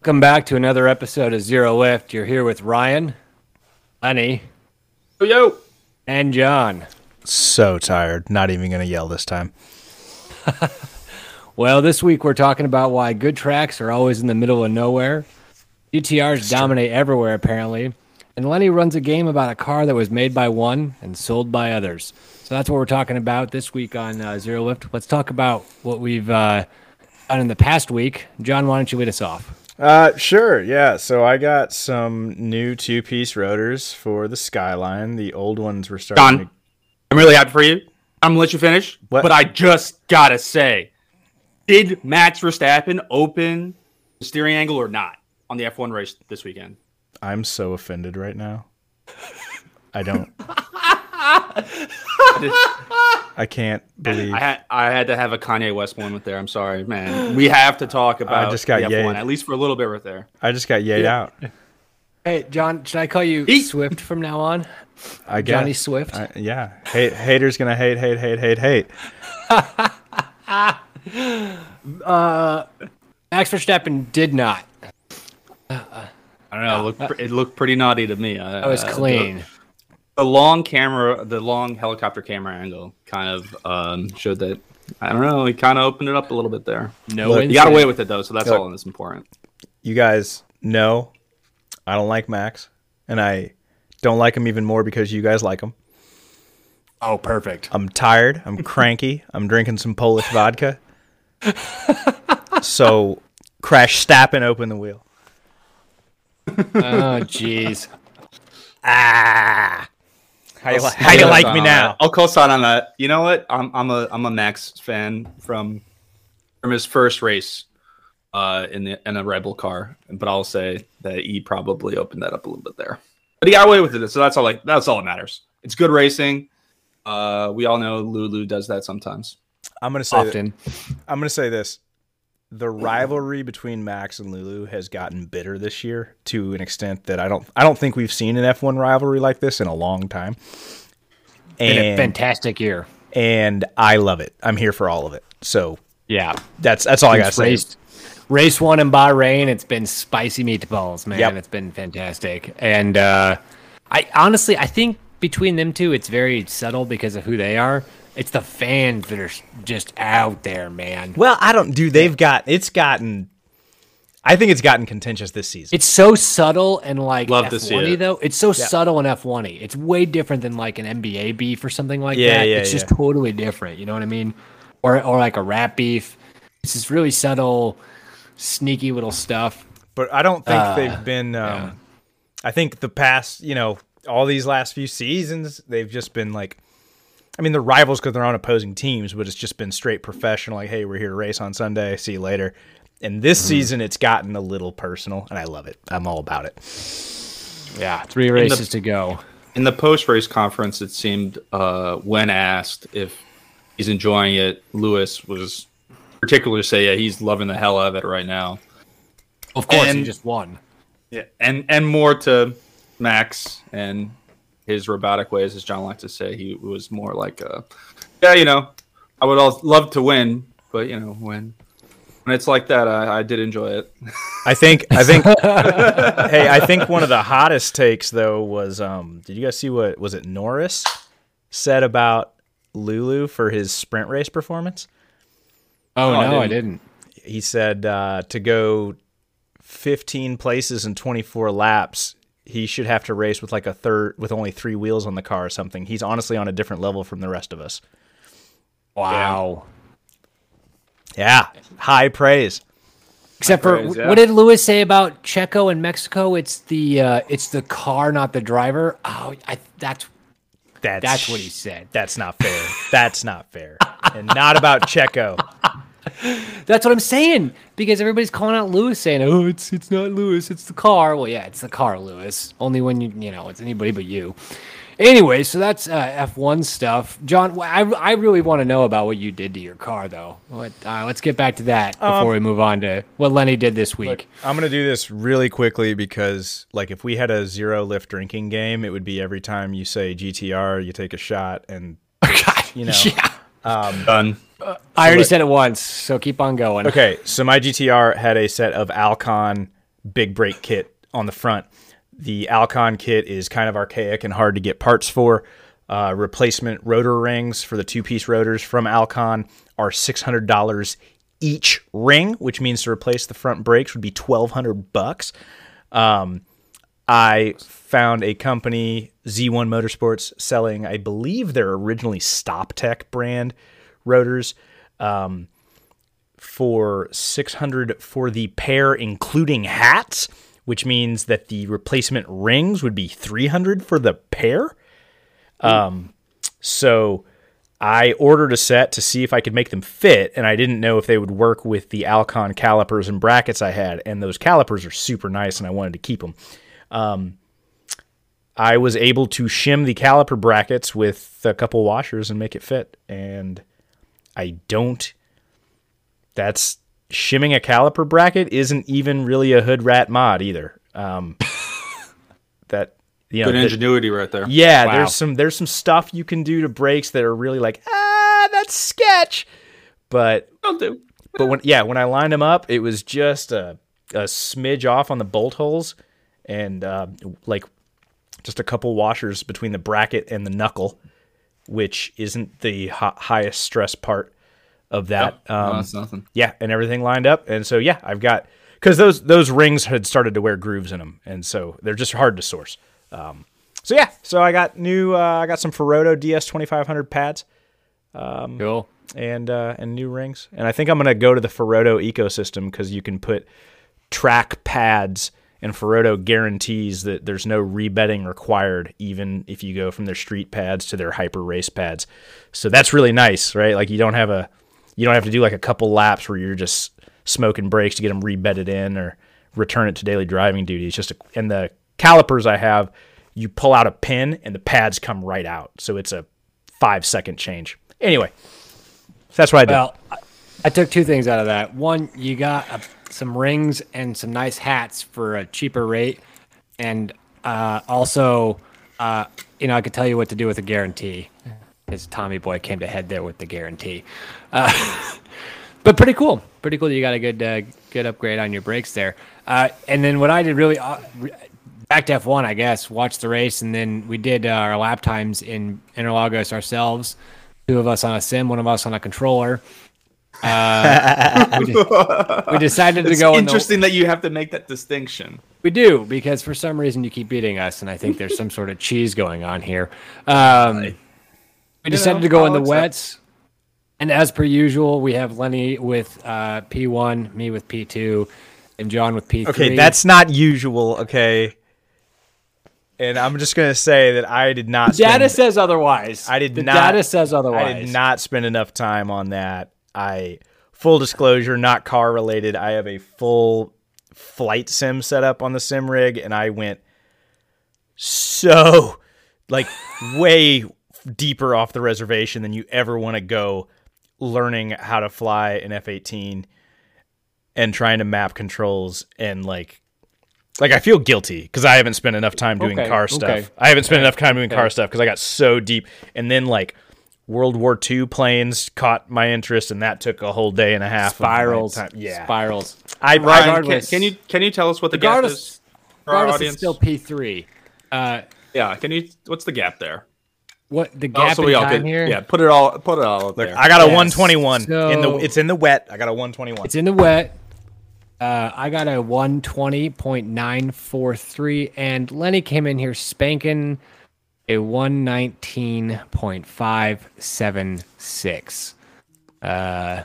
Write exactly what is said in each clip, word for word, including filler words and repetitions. Welcome back to another episode of Zero Lift. You're here with Ryan, Lenny, yo, yo, and John. So tired. Not even going to yell this time. Well, this week we're talking about why good tracks are always in the middle of nowhere. G T Rs dominate everywhere, apparently. And Lenny runs a game about a car that was made by one and sold by others. So that's what we're talking about this week on uh, Zero Lift. Let's talk about what we've uh, done in the past week. John, why don't you lead us off? Uh, sure, yeah. So I got some new two-piece rotors for the Skyline. The old ones were starting John, to... I'm really happy for you. I'm going to let you finish, what? But I just got to say, did Max Verstappen open the steering angle or not on the F one race this weekend? I'm so offended right now. I don't... I can't believe I had, I had to have a Kanye West moment there. I'm sorry, man. We have to talk about I just got the F one, at least for a little bit right there. I just got yayed yeah. out. Hey, John, should I call you Eat. Swift from now on? I guess. Johnny Swift. I, yeah. Hate, haters gonna hate, hate, hate, hate, hate. uh, Max Verstappen did not. Uh, I don't know. It looked, uh, it looked pretty naughty to me. I, I was uh, clean. The long camera, the long helicopter camera angle kind of um, showed that, I don't know, he kind of opened it up a little bit there. No, Look, you got away with it, though, so that's Look, all that's important. You guys know I don't like Max, and I don't like him even more because you guys like him. Oh, perfect. I'm tired. I'm cranky. I'm drinking some Polish vodka. So, crash, stop, and open the wheel. Oh, jeez. Ah. How you, li- how you like me now? I'll call Son on that. You know what? I'm I'm a I'm a Max fan from from his first race uh, in the in a Rebel car, but I'll say that he probably opened that up a little bit there. But he got away with it, so that's all. Like that's all that matters. It's good racing. Uh, we all know Lulu does that sometimes. I'm gonna say often. That, I'm gonna say this: the rivalry between Max and Lulu has gotten bitter this year to an extent that I don't I don't think we've seen an F one rivalry like this in a long time. And been a fantastic year. And I love it. I'm here for all of it. So yeah. That's that's all it's I gotta raced, say. Race one in Bahrain, it's been spicy meatballs, man. Yep. It's been fantastic. And uh, I honestly I think between them two it's very subtle because of who they are. It's the fans that are just out there, man. Well, I don't, dude, they've got, it's gotten, I think it's gotten contentious this season. It's so subtle and like Love F one-y, it. Though. It's so yeah. subtle and F one-y. It's way different than like an N B A beef or something like yeah, that. Yeah, it's yeah. just totally different, you know what I mean? Or or like a rap beef. It's just really subtle, sneaky little stuff. But I don't think uh, they've been, um, yeah. I think the past, you know, all these last few seasons, they've just been like, I mean, they're rivals because they're on opposing teams, but it's just been straight professional. Like, hey, we're here to race on Sunday. See you later. And this mm-hmm. season, it's gotten a little personal, and I love it. I'm all about it. Yeah, three races the, to go. In the post-race conference, it seemed uh, when asked if he's enjoying it, Lewis was particularly say, yeah, he's loving the hell out of it right now. Of course, and, he just won. Yeah, and and more to Max and his robotic ways, as John likes to say, he was more like, uh, yeah, you know, I would all love to win, but you know, when when it's like that, I, I did enjoy it. I think, I think, hey, I think one of the hottest takes though was, um, did you guys see what was it Norris said about Lulu for his sprint race performance? Oh, oh no, I didn't. I didn't. He said uh, to go fifteen places in twenty-four laps. He should have to race with like a third with only three wheels on the car or something. He's honestly on a different level from the rest of us. Wow. Yeah. yeah. High praise. Except High for praise, yeah. What did Lewis say about Checo in Mexico? It's the, uh, it's the car, not the driver. Oh, I, that's, that's, that's what he said. That's not fair. That's not fair. And not about Checo. That's what I'm saying, because everybody's calling out Lewis saying, oh, it's it's not Lewis, it's the car. Well, yeah, it's the car, Lewis. Only when, you you know, it's anybody but you. Anyway, so that's uh, F one stuff. John, I, I really want to know about what you did to your car, though. What, uh, let's get back to that before um, we move on to what Lenny did this week. Look, I'm going to do this really quickly because, like, if we had a zero lift drinking game, it would be every time you say G T R, you take a shot and, you know. Yeah. Um, Done. Uh, I already but, said it once, so keep on going. Okay, so my G T R had a set of Alcon big brake kit on the front. The Alcon kit is kind of archaic and hard to get parts for. Uh, replacement rotor rings for the two-piece rotors from Alcon are six hundred dollars each ring, which means to replace the front brakes would be twelve hundred bucks. Um, I found a company, Z one Motorsports, selling, I believe, their originally StopTech brand rotors um, for six hundred dollars for the pair, including hats, which means that the replacement rings would be three hundred dollars for the pair. Um, so I ordered a set to see if I could make them fit, and I didn't know if they would work with the Alcon calipers and brackets I had, and those calipers are super nice, and I wanted to keep them. Um, I was able to shim the caliper brackets with a couple washers and make it fit, and I don't, that's, shimming a caliper bracket isn't even really a hood rat mod either. Um, that, You know, good ingenuity the, right there. Yeah, wow. there's some there's some stuff you can do to brakes that are really like, ah, that's sketch. But I'll do. But when yeah, when I lined them up, it was just a, a smidge off on the bolt holes, and uh, like just a couple washers between the bracket and the knuckle, which isn't the ho- highest stress part of that. Oh, um, no, that's nothing. Yeah, and everything lined up, and so yeah, I've got because those those rings had started to wear grooves in them, and so they're just hard to source. Um, so yeah, so I got new, uh, I got some Ferodo D S twenty-five hundred pads, um, cool. and, uh, and new rings. And I think I'm going to go to the Ferodo ecosystem, cause you can put track pads, and Ferodo guarantees that there's no rebedding required, even if you go from their street pads to their hyper race pads. So that's really nice, right? Like you don't have a, you don't have to do like a couple laps where you're just smoking brakes to get them rebedded in or return it to daily driving duty. It's just, a, and the calipers I have, you pull out a pin and the pads come right out. So it's a five second change. Anyway, that's what I did. Well, I took two things out of that. One, you got uh, some rings and some nice hats for a cheaper rate. And uh, also, uh, you know, I could tell you what to do with a guarantee, because Tommy Boy came to head there with the guarantee. Uh, but pretty cool. Pretty cool that you got a good, uh, good upgrade on your brakes there. Uh, and then what I did really... Uh, re- Back to F one, I guess. Watched the race, and then we did uh, our lap times in Interlagos ourselves. Two of us on a sim, one of us on a controller. Uh, we, de- we decided to it's go. It's interesting in the- that you have to make that distinction. We do, because for some reason you keep beating us, and I think there's some sort of cheese going on here. Um, we you decided know, to go I'll in the accept- wets, and as per usual, we have Lenny with uh, P one, me with P two, and John with P three. Okay, that's not usual. Okay. And I'm just going to say that I did not spend... Data says otherwise. I did the not... Data says otherwise. I did not spend enough time on that. I... Full disclosure, not car-related. I have a full flight sim set up on the sim rig, and I went so, like, way deeper off the reservation than you ever want to go learning how to fly an F eighteen and trying to map controls and, like... Like, I feel guilty because I haven't spent enough time doing okay, car stuff. Okay. I haven't spent okay, enough time doing okay. car stuff because I got so deep. And then, like, World War Two planes caught my interest, and that took a whole day and a half. Spirals. Of my time. Yeah. Spirals. I, Ryan, can, can, you, can you tell us what the gap is for our audience? It's still P three. Uh, yeah. Can you? What's the gap there? What the gap oh, so in we all time could, here? Yeah, put it all put it all up there. I got a yes. one twenty-one. So, in the, it's in the wet. I got a one twenty-one. It's in the wet. Uh, I got a one twenty point nine four three, and Lenny came in here spanking a one nineteen point five seven six uh,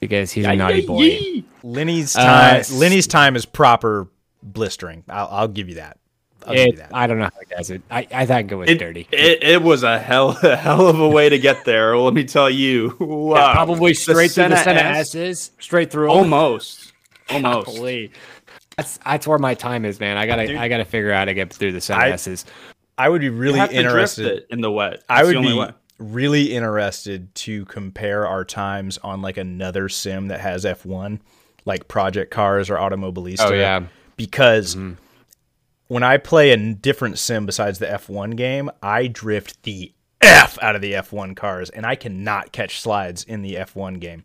because he's yeah, a naughty yeah, boy. Yeah. Lenny's time. Uh, Lenny's time is proper blistering. I'll, I'll give you that. I'll it, give you that. I don't know how he does it. I, I think it was it, dirty. It, it was a hell, a hell of a way to get there. Let me tell you. Wow. Yeah, probably straight the through Senna the Senna S. S's. Straight through. Almost. Almost. That's that's where my time is, man. I gotta Dude, I gotta figure out how to get through the S S's. I, I would be really interested in the wet. That's I would be way. really interested to compare our times on like another sim that has F one, like Project Cars or Automobilista. Oh yeah, because mm-hmm. when I play a different sim besides the F one game, I drift the F out of the F one cars, and I cannot catch slides in the F one game.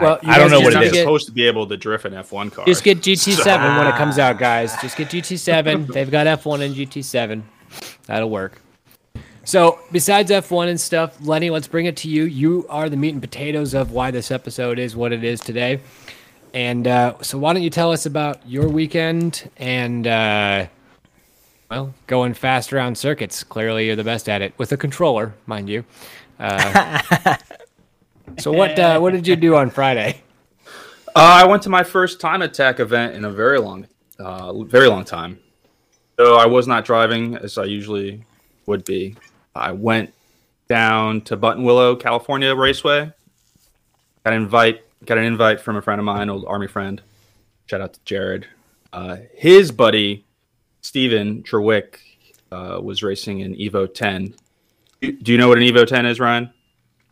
Well, I, I don't know what it is. Get, supposed to be able to drift an F one car. Just get G T seven so. When it comes out, guys. Just get G T seven. They've got F one and G T seven. That'll work. So besides F one and stuff, Lenny, let's bring it to you. You are the meat and potatoes of why this episode is what it is today. And uh, so why don't you tell us about your weekend and, uh, well, going fast around circuits. Clearly, you're the best at it with a controller, mind you. Uh So what uh, what did you do on Friday? Uh, I went to my first time attack event in a very long, uh, very long time. So I was not driving as I usually would be. I went down to Buttonwillow, California Raceway. Got an invite, got an invite from a friend of mine, old Army friend. Shout out to Jared. Uh, his buddy Stephen Trevick uh, was racing an Evo ten. Do you know what an Evo ten is, Ryan?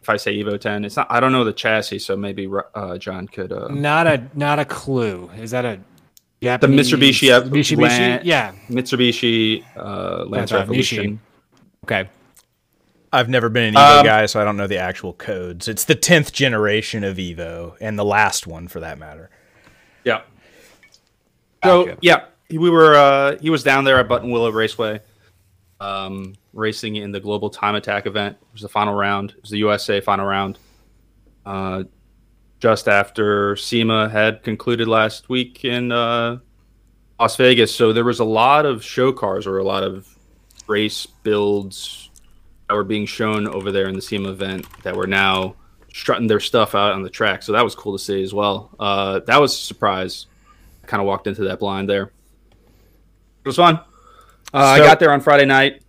If I say Evo ten, it's not. I don't know the chassis, so maybe uh, John could. Uh, not a not a clue. Is that a Japanese? The Mitsubishi, Mitsubishi, Lan- yeah, Mitsubishi uh, Lancer Evolution. Okay, I've never been an Evo um, guy, so I don't know the actual codes. It's the tenth generation of Evo, and the last one for that matter. Yeah. So gotcha. yeah, we were. Uh, he was down there at Buttonwillow Raceway. Um, racing in the Global Time Attack event. It was the final round. It was the U S A final round. Uh, just after SEMA had concluded last week in uh, Las Vegas. So there was a lot of show cars or a lot of race builds that were being shown over there in the SEMA event that were now strutting their stuff out on the track. So that was cool to see as well. Uh, that was a surprise. I kind of walked into that blind there. It was fun. Uh, so, I got there on Friday night,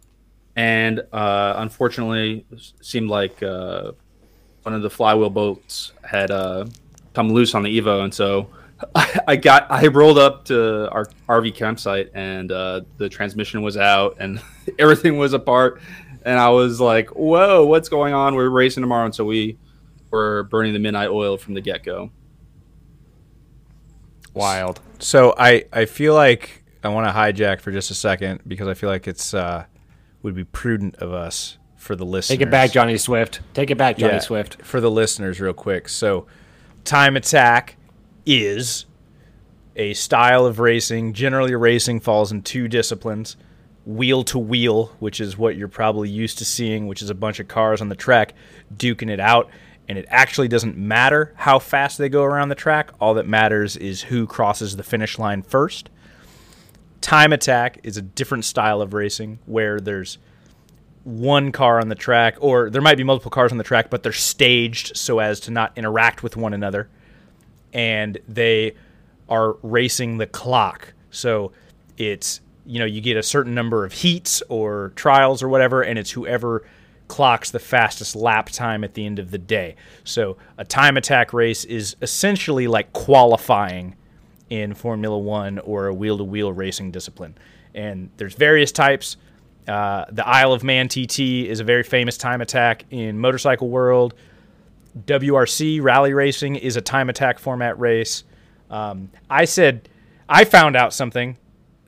and uh, unfortunately, it seemed like uh, one of the flywheel bolts had uh, come loose on the Evo, and so I, I got I rolled up to our R V campsite, and uh, the transmission was out, and everything was apart, and I was like, "Whoa, what's going on? We're racing tomorrow," and so we were burning the midnight oil from the get-go. Wild. So I, I feel like. I want to hijack for just a second because I feel like it's uh, would be prudent of us for the listeners. Take it back, Johnny Swift. Take it back, Johnny yeah, Swift. For the listeners real quick. So time attack is a style of racing. Generally, racing falls in two disciplines. Wheel-to-wheel, which is what you're probably used to seeing, which is a bunch of cars on the track duking it out. And it actually doesn't matter how fast they go around the track. All that matters is who crosses the finish line first. Time attack is a different style of racing where there's one car on the track, or there might be multiple cars on the track, but they're staged so as to not interact with one another, and they are racing the clock. So it's, you know, you get a certain number of heats or trials or whatever, and it's whoever clocks the fastest lap time at the end of the day. So a time attack race is essentially like qualifying in Formula One or a wheel-to-wheel racing discipline. And there's various types. Uh, the Isle of Man T T is a very famous time attack in motorcycle world. W R C, rally racing, is a time attack format race. Um, I said, I found out something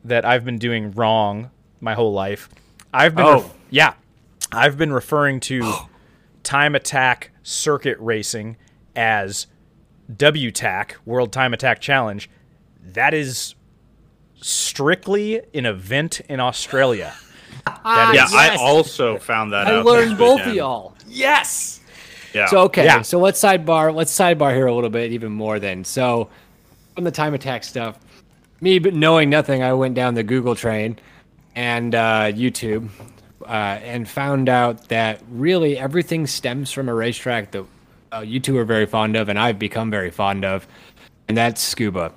that I've been doing wrong my whole life. I've been, oh. ref- yeah, I've been referring to time attack circuit racing as W TAC, World Time Attack Challenge. That is strictly an event in Australia. That is- yeah, yes. I also found that I out. I learned both of y'all. Yes. Yeah. So, okay. Yeah. So let's sidebar. Let's sidebar here a little bit even more then. So on the time attack stuff, me but knowing nothing, I went down the Google train and uh, YouTube uh, and found out that really everything stems from a racetrack that uh, you two are very fond of and I've become very fond of, and that's scuba.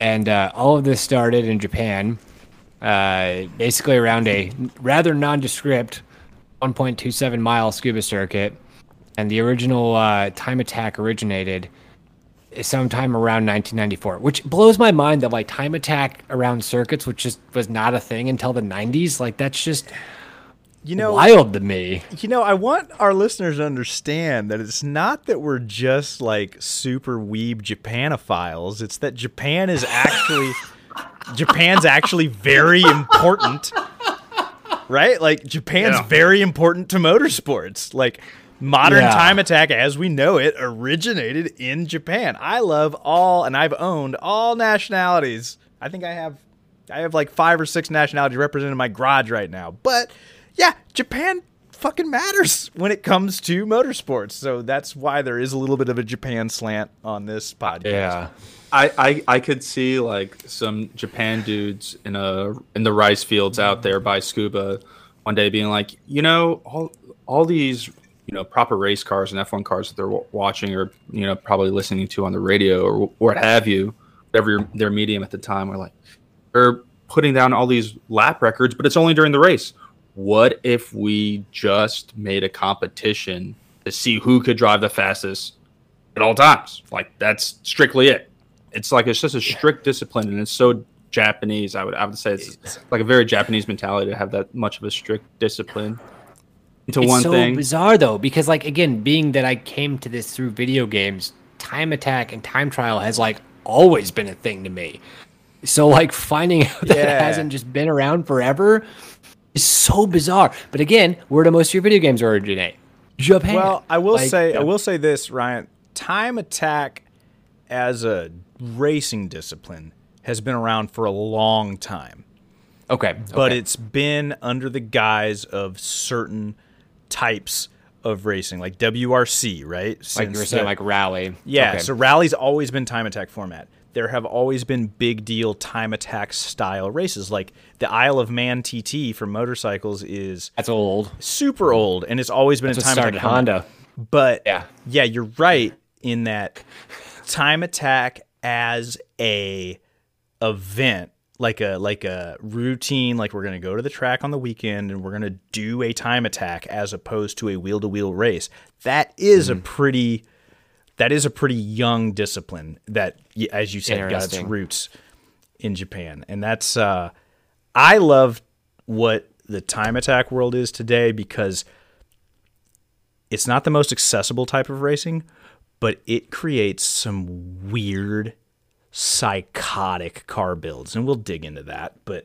And uh, all of this started in Japan, uh, basically around a rather nondescript one point two seven mile scuba circuit. And the original uh, time attack originated sometime around nineteen ninety-four, which blows my mind that like time attack around circuits, which just was not a thing until the nineties. Like that's just you know, wild to me. You know, I want our listeners to understand that it's not that we're just like super weeb Japanophiles. It's that Japan is actually, Japan's actually very important, right? Like Japan's yeah. very important to motorsports. Like Modern yeah. Time Attack, as we know it, originated in Japan. I love all, and I've owned all nationalities. I think I have, I have like five or six nationalities represented in my garage right now. But yeah, Japan fucking matters when it comes to motorsports. So that's why there is a little bit of a Japan slant on this podcast. Yeah. I, I, I could see like some Japan dudes in a in the rice fields out there by Scuba one day being like, you know, all all these, you know, proper race cars and F one cars that they're w- watching or, you know, probably listening to on the radio or what have you, whatever your, their medium at the time, are like, they're putting down all these lap records, but it's only during the race. What if we just made a competition to see who could drive the fastest at all times? Like, that's strictly it. It's like it's just a strict discipline, and it's so Japanese. I would I would say it's, it's like a very Japanese mentality to have that much of a strict discipline into one thing. It's so bizarre, though, because, like, again, being that I came to this through video games, time attack and time trial has, like, always been a thing to me. So, like, finding out that yeah. it hasn't just been around forever is so bizarre. But, again, where do most of your video games originate? Japan. Well, I will like, say yeah. I will say this, Ryan. Time attack as a racing discipline has been around for a long time. Okay. But okay. it's been under the guise of certain types of racing, like W R C, right? Since like you were saying, the, like rally. Yeah, okay. So rally's always been time attack format. There have always been big deal time attack style races. Like the Isle of Man T T for motorcycles is... That's old. Super old, and it's always been That's a time attack Honda. But, yeah. yeah, you're right in that time attack as a event, like a like a routine, like we're going to go to the track on the weekend and we're going to do a time attack as opposed to a wheel-to-wheel race. That is mm. a pretty that is a pretty young discipline that, as you said, got its roots in Japan. And that's uh, I love what the time attack world is today because it's not the most accessible type of racing, but it creates some weird psychotic car builds, and we'll dig into that. But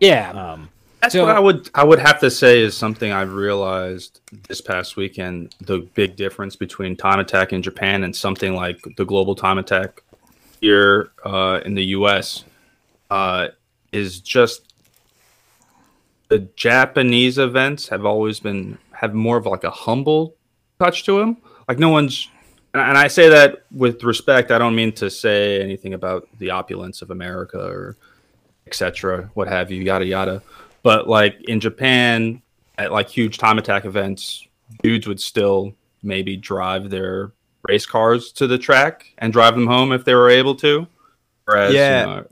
yeah, um, that's so, what I would I would have to say is something I've realized this past weekend: the big difference between time attack in Japan and something like the global time attack here uh, in the U S uh, is just the Japanese events have always been have more of like a humble touch to them. Like no one's. And I say that with respect. I don't mean to say anything about the opulence of America or et cetera, what have you, yada, yada. But, like, in Japan, at, like, huge time attack events, dudes would still maybe drive their race cars to the track and drive them home if they were able to. Whereas yeah. you know,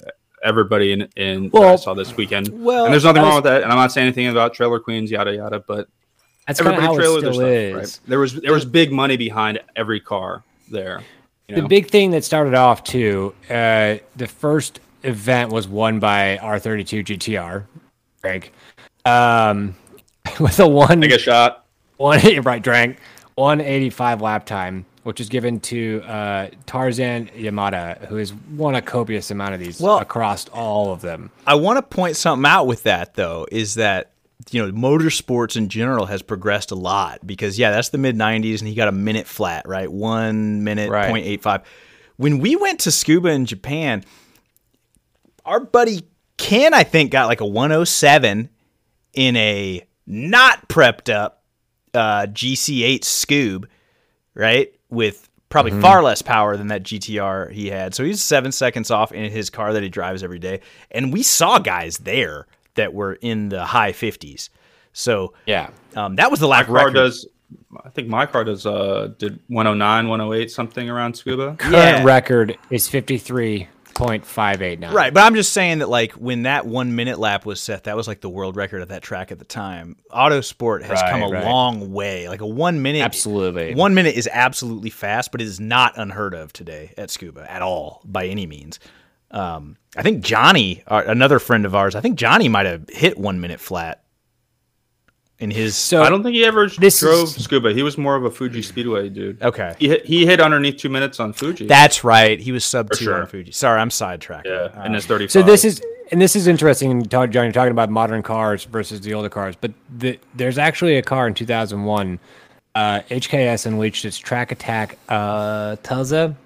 everybody in, in well, I saw this weekend. Well, and there's nothing was, wrong with that. And I'm not saying anything about Trailer Queens, yada, yada, but... That's kind of how it still is. Right? There was there was big money behind every car there. You know? The big thing that started off too, uh, the first event was won by R thirty-two G T R, Greg, um, with a one take a shot, one right drank one eighty-five lap time, which is given to uh, Tarzan Yamada, who has won a copious amount of these well, across all of them. I want to point something out with that though, is that. You know, motorsports in general has progressed a lot because, yeah, that's the mid nineties, and he got a minute flat, right? One minute, right. point eight five. When we went to Scuba in Japan, our buddy Ken, I think, got like a one oh seven in a not prepped up uh, G C eight Scoob, right? With probably mm-hmm. far less power than that G T R he had. So he's seven seconds off in his car that he drives every day. And we saw guys there that were in the high fifties. So yeah, um, that was the lap record. Does, I think my car does uh, did one oh nine, one oh eight, something around Scuba. Current yeah. record is fifty-three point five eight nine. Right, but I'm just saying that like when that one minute lap was set, that was like the world record of that track at the time. Autosport has right, come a right. long way. Like a one minute, absolutely. One minute is absolutely fast, but it is not unheard of today at Scuba at all by any means. Um, I think Johnny, another friend of ours, I think Johnny might have hit one minute flat in his. So I don't think he ever drove is... Scuba. He was more of a Fuji Speedway dude. Okay. He hit, he hit underneath two minutes on Fuji. That's right. He was sub For two sure. on Fuji. Sorry, I'm sidetracked. Yeah, um, and his thirty-five. So this is, and this is interesting, John, you're talking about modern cars versus the older cars, but the, there's actually a car in two thousand one uh, H K S, in which it's track attack uh, Altezza.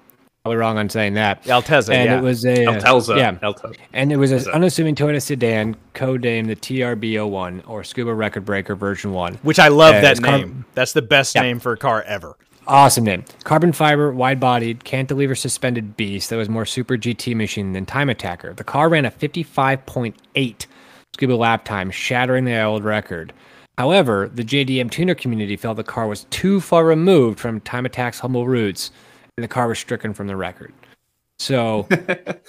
Probably wrong on saying that. Altezza, and yeah. It was a, Altezza. Yeah. Altezza. And it was an unassuming Toyota sedan, codenamed the T R B zero one, or Scuba Record Breaker version one. Which I love and that name. Car- That's the best yeah. name for a car ever. Awesome name. Carbon fiber, wide-bodied, cantilever suspended beast that was more Super G T machine than Time Attacker. The car ran a fifty-five point eight Scuba lap time, shattering the old record. However, the J D M tuner community felt the car was too far removed from Time Attack's humble roots, and the car was stricken from the record. So that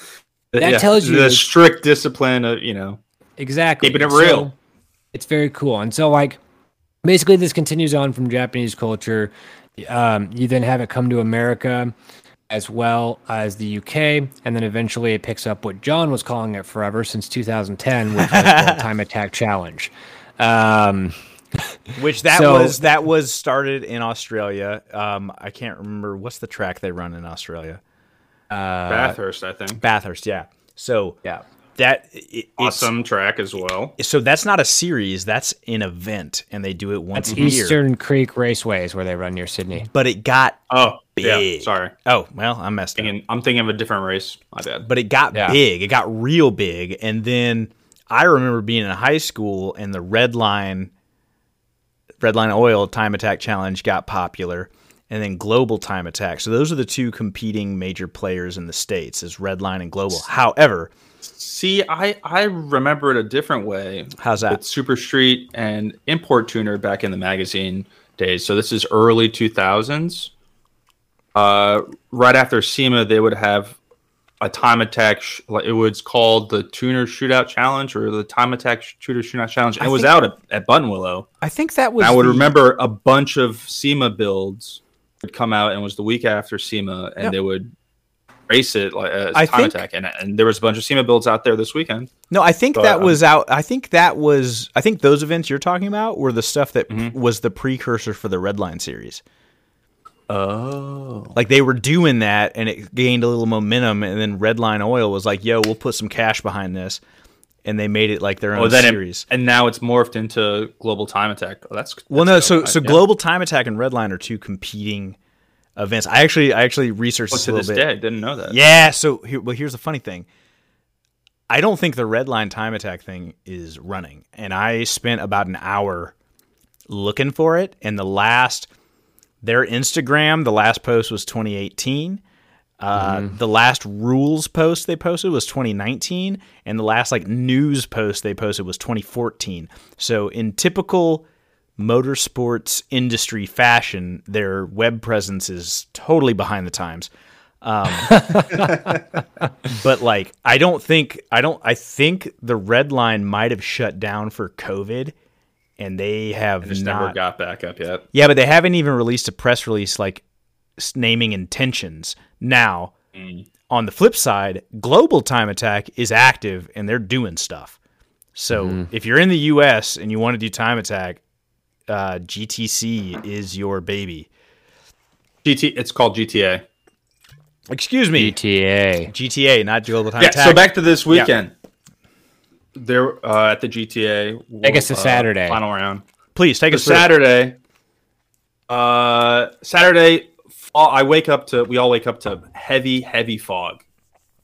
yeah, tells you the strict discipline of, you know, exactly keeping it real. So, it's very cool. And so, like, basically, this continues on from Japanese culture. Um, you then have it come to America as well as the U K, and then eventually it picks up what John was calling it forever since two thousand ten, which was the Time Attack Challenge. Um, which that so, was that was started in Australia. Um, I can't remember what's the track they run in Australia. Uh, Bathurst, I think. Bathurst, yeah. So yeah, that it, awesome track as well. So that's not a series; that's an event, and they do it once that's a Eastern year. Eastern Creek Raceways, where they run near Sydney. But it got oh big. Yeah, sorry. Oh well, I messed I'm thinking, up. I'm thinking of a different race. My bad. But it got yeah. big. It got real big, and then. I remember being in high school and the Redline, Redline Oil Time Attack Challenge got popular, and then Global Time Attack. So those are the two competing major players in the States, is Redline and Global. However, see, I, I remember it a different way. How's that? With Super Street and Import Tuner back in the magazine days. So this is early two thousands. Uh, right after SEMA, they would have a time attack, sh- it was called the Tuner Shootout Challenge or the Time Attack sh- Tuner Shootout Challenge. It I was out at, at Buttonwillow. I think that was. And I would the... remember a bunch of SEMA builds would come out, and it was the week after SEMA, and yeah. they would race it like as I Time think... Attack. And, and there was a bunch of SEMA builds out there this weekend. No, I think but, that um, was out. I think that was. I think those events you're talking about were the stuff that mm-hmm. was the precursor for the Redline series. Oh, like they were doing that, and it gained a little momentum, and then Redline Oil was like, "Yo, we'll put some cash behind this," and they made it like their own oh, series. It, and now it's morphed into Global Time Attack. Oh, that's, that's well, no, so so yeah. Global Time Attack and Redline are two competing events. I actually, I actually researched oh, this a little bit. To this day, didn't know that. Yeah. So, here, well, here's the funny thing. I don't think the Redline Time Attack thing is running, and I spent about an hour looking for it, and the last. Their Instagram, the last post was twenty eighteen. Uh, mm. The last rules post they posted was twenty nineteen. And the last like news post they posted was twenty fourteen. So in typical motorsports industry fashion, their web presence is totally behind the times. Um, but like, I don't think, I don't, I think the Redline might have shut down for COVID. And they have just not, never got back up yet. Yeah, but they haven't even released a press release like naming intentions. Now, mm. on the flip side, Global Time Attack is active and they're doing stuff. So mm. if you're in the U S and you want to do Time Attack, uh, G T C is your baby. G T, it's called G T A. Excuse me, G T A, G T A, not Global Time yeah, Attack. So back to this weekend. Yeah. There uh, at the G T A. I guess it's uh, Saturday. Final round. Please take us Saturday. Uh, Saturday, I wake up to. We all wake up to heavy, heavy fog.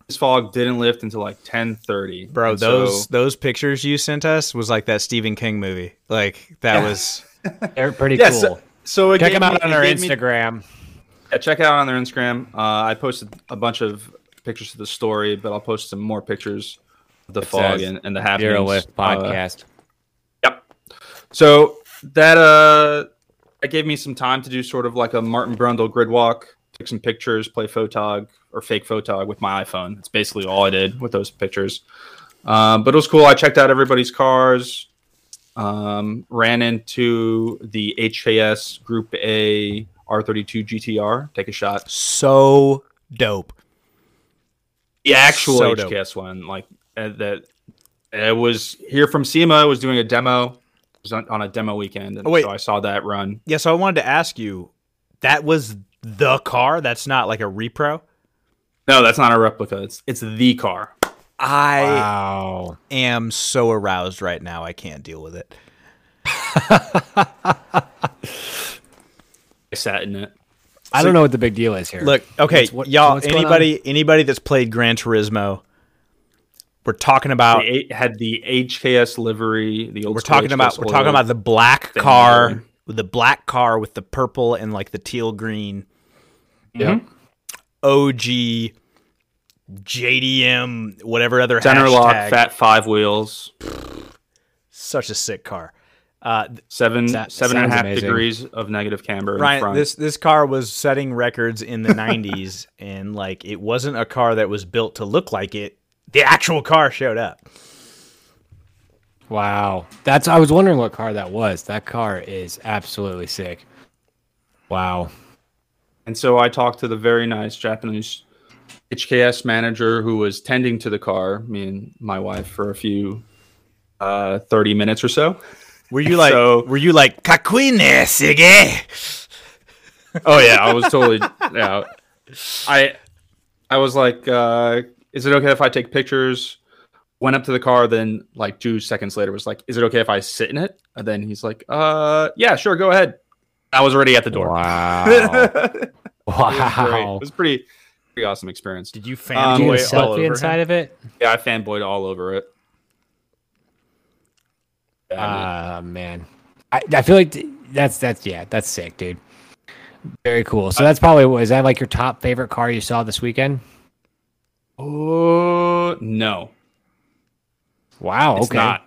This fog didn't lift until like ten thirty. Bro, and those so, those pictures you sent us was like that Stephen King movie. Like that yeah. was. They're pretty yeah, cool. So, so it check them out me, on our Instagram. Me, yeah, check out on their Instagram. Uh, I posted a bunch of pictures of the story, but I'll post some more pictures. The it fog and, and the happenings. Zero Lift podcast. Uh, yep. So that uh, that gave me some time to do sort of like a Martin Brundle grid walk, take some pictures, play photog or fake photog with my iPhone. That's basically all I did with those pictures. Um, but it was cool. I checked out everybody's cars. Um, ran into the H K S Group A R thirty-two G T R. Take a shot. So dope. The actual so H K S dope. One, like. That it was here from SEMA. I was doing a demo. It was on, on a demo weekend, and oh, so I saw that run. Yeah, so I wanted to ask you, that was the car? That's not like a repro? No, that's not a replica. It's it's the car. I wow. am so aroused right now. I can't deal with it. that, isn't it? I so, don't know what the big deal is here. Look, okay, what's, what, y'all, anybody anybody that's played Gran Turismo, we're talking about the, had the H K S livery. The old we're talking H K S about we're talking about the black car, thing. the black car with the purple and like the teal green. Yeah. O G J D M, whatever other center lock, fat five wheels. Such a sick car. Uh, seven that, seven and a half amazing. degrees of negative camber. Right. In front. This this car was setting records in the nineties, and like it wasn't a car that was built to look like it. The actual car showed up. Wow, that's I was wondering what car that was. That car is absolutely sick. Wow. And so I talked to the very nice Japanese H K S manager who was tending to the car, me and my wife, for a few uh, thirty minutes or so. Were you like? So, were you like? Oh yeah, I was totally. Yeah, I, I was like, uh, is it okay if I take pictures? Went up to the car, then like two seconds later was like, is it okay if I sit in it? And then he's like, uh, yeah, sure, go ahead. I was already at the door. Wow, wow, it was pretty, pretty awesome experience. Did you fanboy um, all over inside him? of it? Yeah, I fanboyed all over it. Ah uh, man, I, I feel like that's that's yeah that's sick, dude. Very cool. So that's probably what is that like your top favorite car you saw this weekend? Oh uh, no! Wow. It's okay. Not.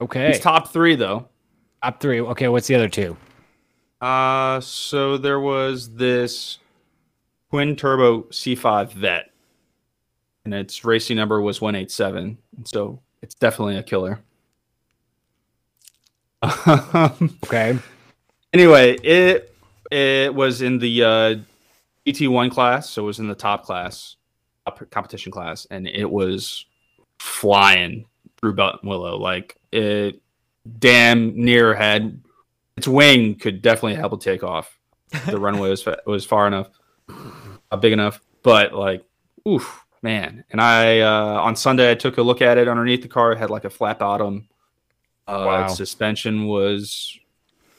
Okay. It's top three though. Top three. Okay. What's the other two? Uh so there was this twin turbo C five Vette, and its racing number was one eighty-seven. So it's definitely a killer. Okay. Anyway, it it was in the uh, G T one class, so it was in the top class, top competition class, and it was flying through Buttonwillow. Like it damn near had its wing could definitely help it take off. The runway was was far enough, uh, big enough, but like, oof, man. And I uh, on Sunday I took a look at it underneath the car. It had like a flat bottom. Uh, wow. Suspension was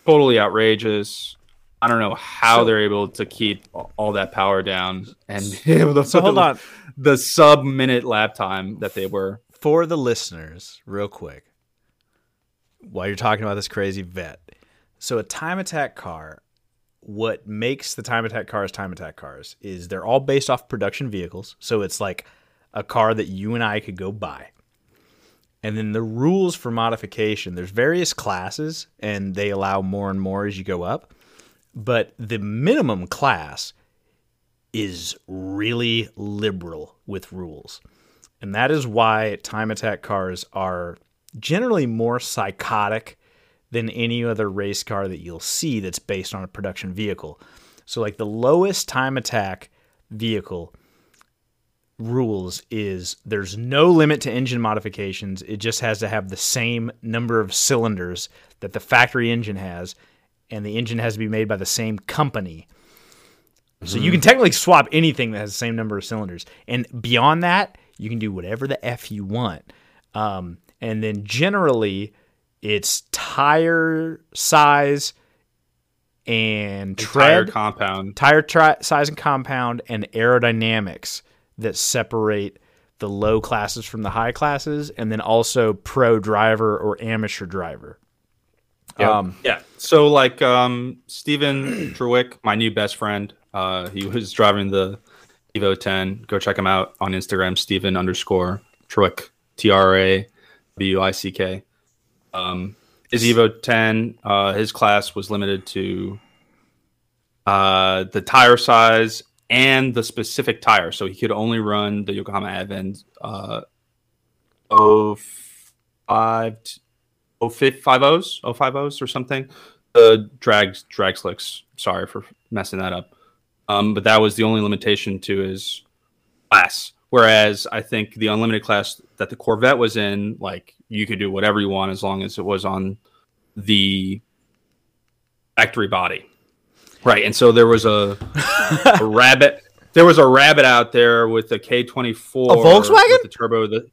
totally outrageous. I don't know how so, they're able to keep all that power down and the, so hold on. the sub minute lap time that they were. For the listeners, real quick, while you're talking about this crazy vet, so a time attack car, what makes the time attack cars time attack cars is they're all based off production vehicles. So it's like a car that you and I could go buy. And then the rules for modification, there's various classes, and they allow more and more as you go up. But the minimum class is really liberal with rules. And that is why time attack cars are generally more psychotic than any other race car that you'll see that's based on a production vehicle. So like the lowest time attack vehicle rules is there's no limit to engine modifications. It just has to have the same number of cylinders that the factory engine has, and the engine has to be made by the same company. Mm-hmm. So you can technically swap anything that has the same number of cylinders. And beyond that, you can do whatever the F you want. Um, and then generally, it's tire size and tread. Tire compound. Tire tri- size and compound and aerodynamics that separate the low classes from the high classes, and then also pro driver or amateur driver. Yep. Um, yeah. So like um, Stephen Trevick, my new best friend, uh, he was driving the Evo ten. Go check him out on Instagram, Stephen underscore Trevick, T R A W I C K. Um, his Evo ten, uh, his class was limited to uh, the tire size and the specific tire. So he could only run the Yokohama Advent uh, oh five, oh five, oh five ohs or something. The uh, drag, drag slicks. Sorry for messing that up. Um, but that was the only limitation to his class. Whereas I think the unlimited class that the Corvette was in, like you could do whatever you want as long as it was on the factory body. Right, and so there was a, a rabbit. There was a rabbit out there with a K twenty-four, a Volkswagen, with the turbo. The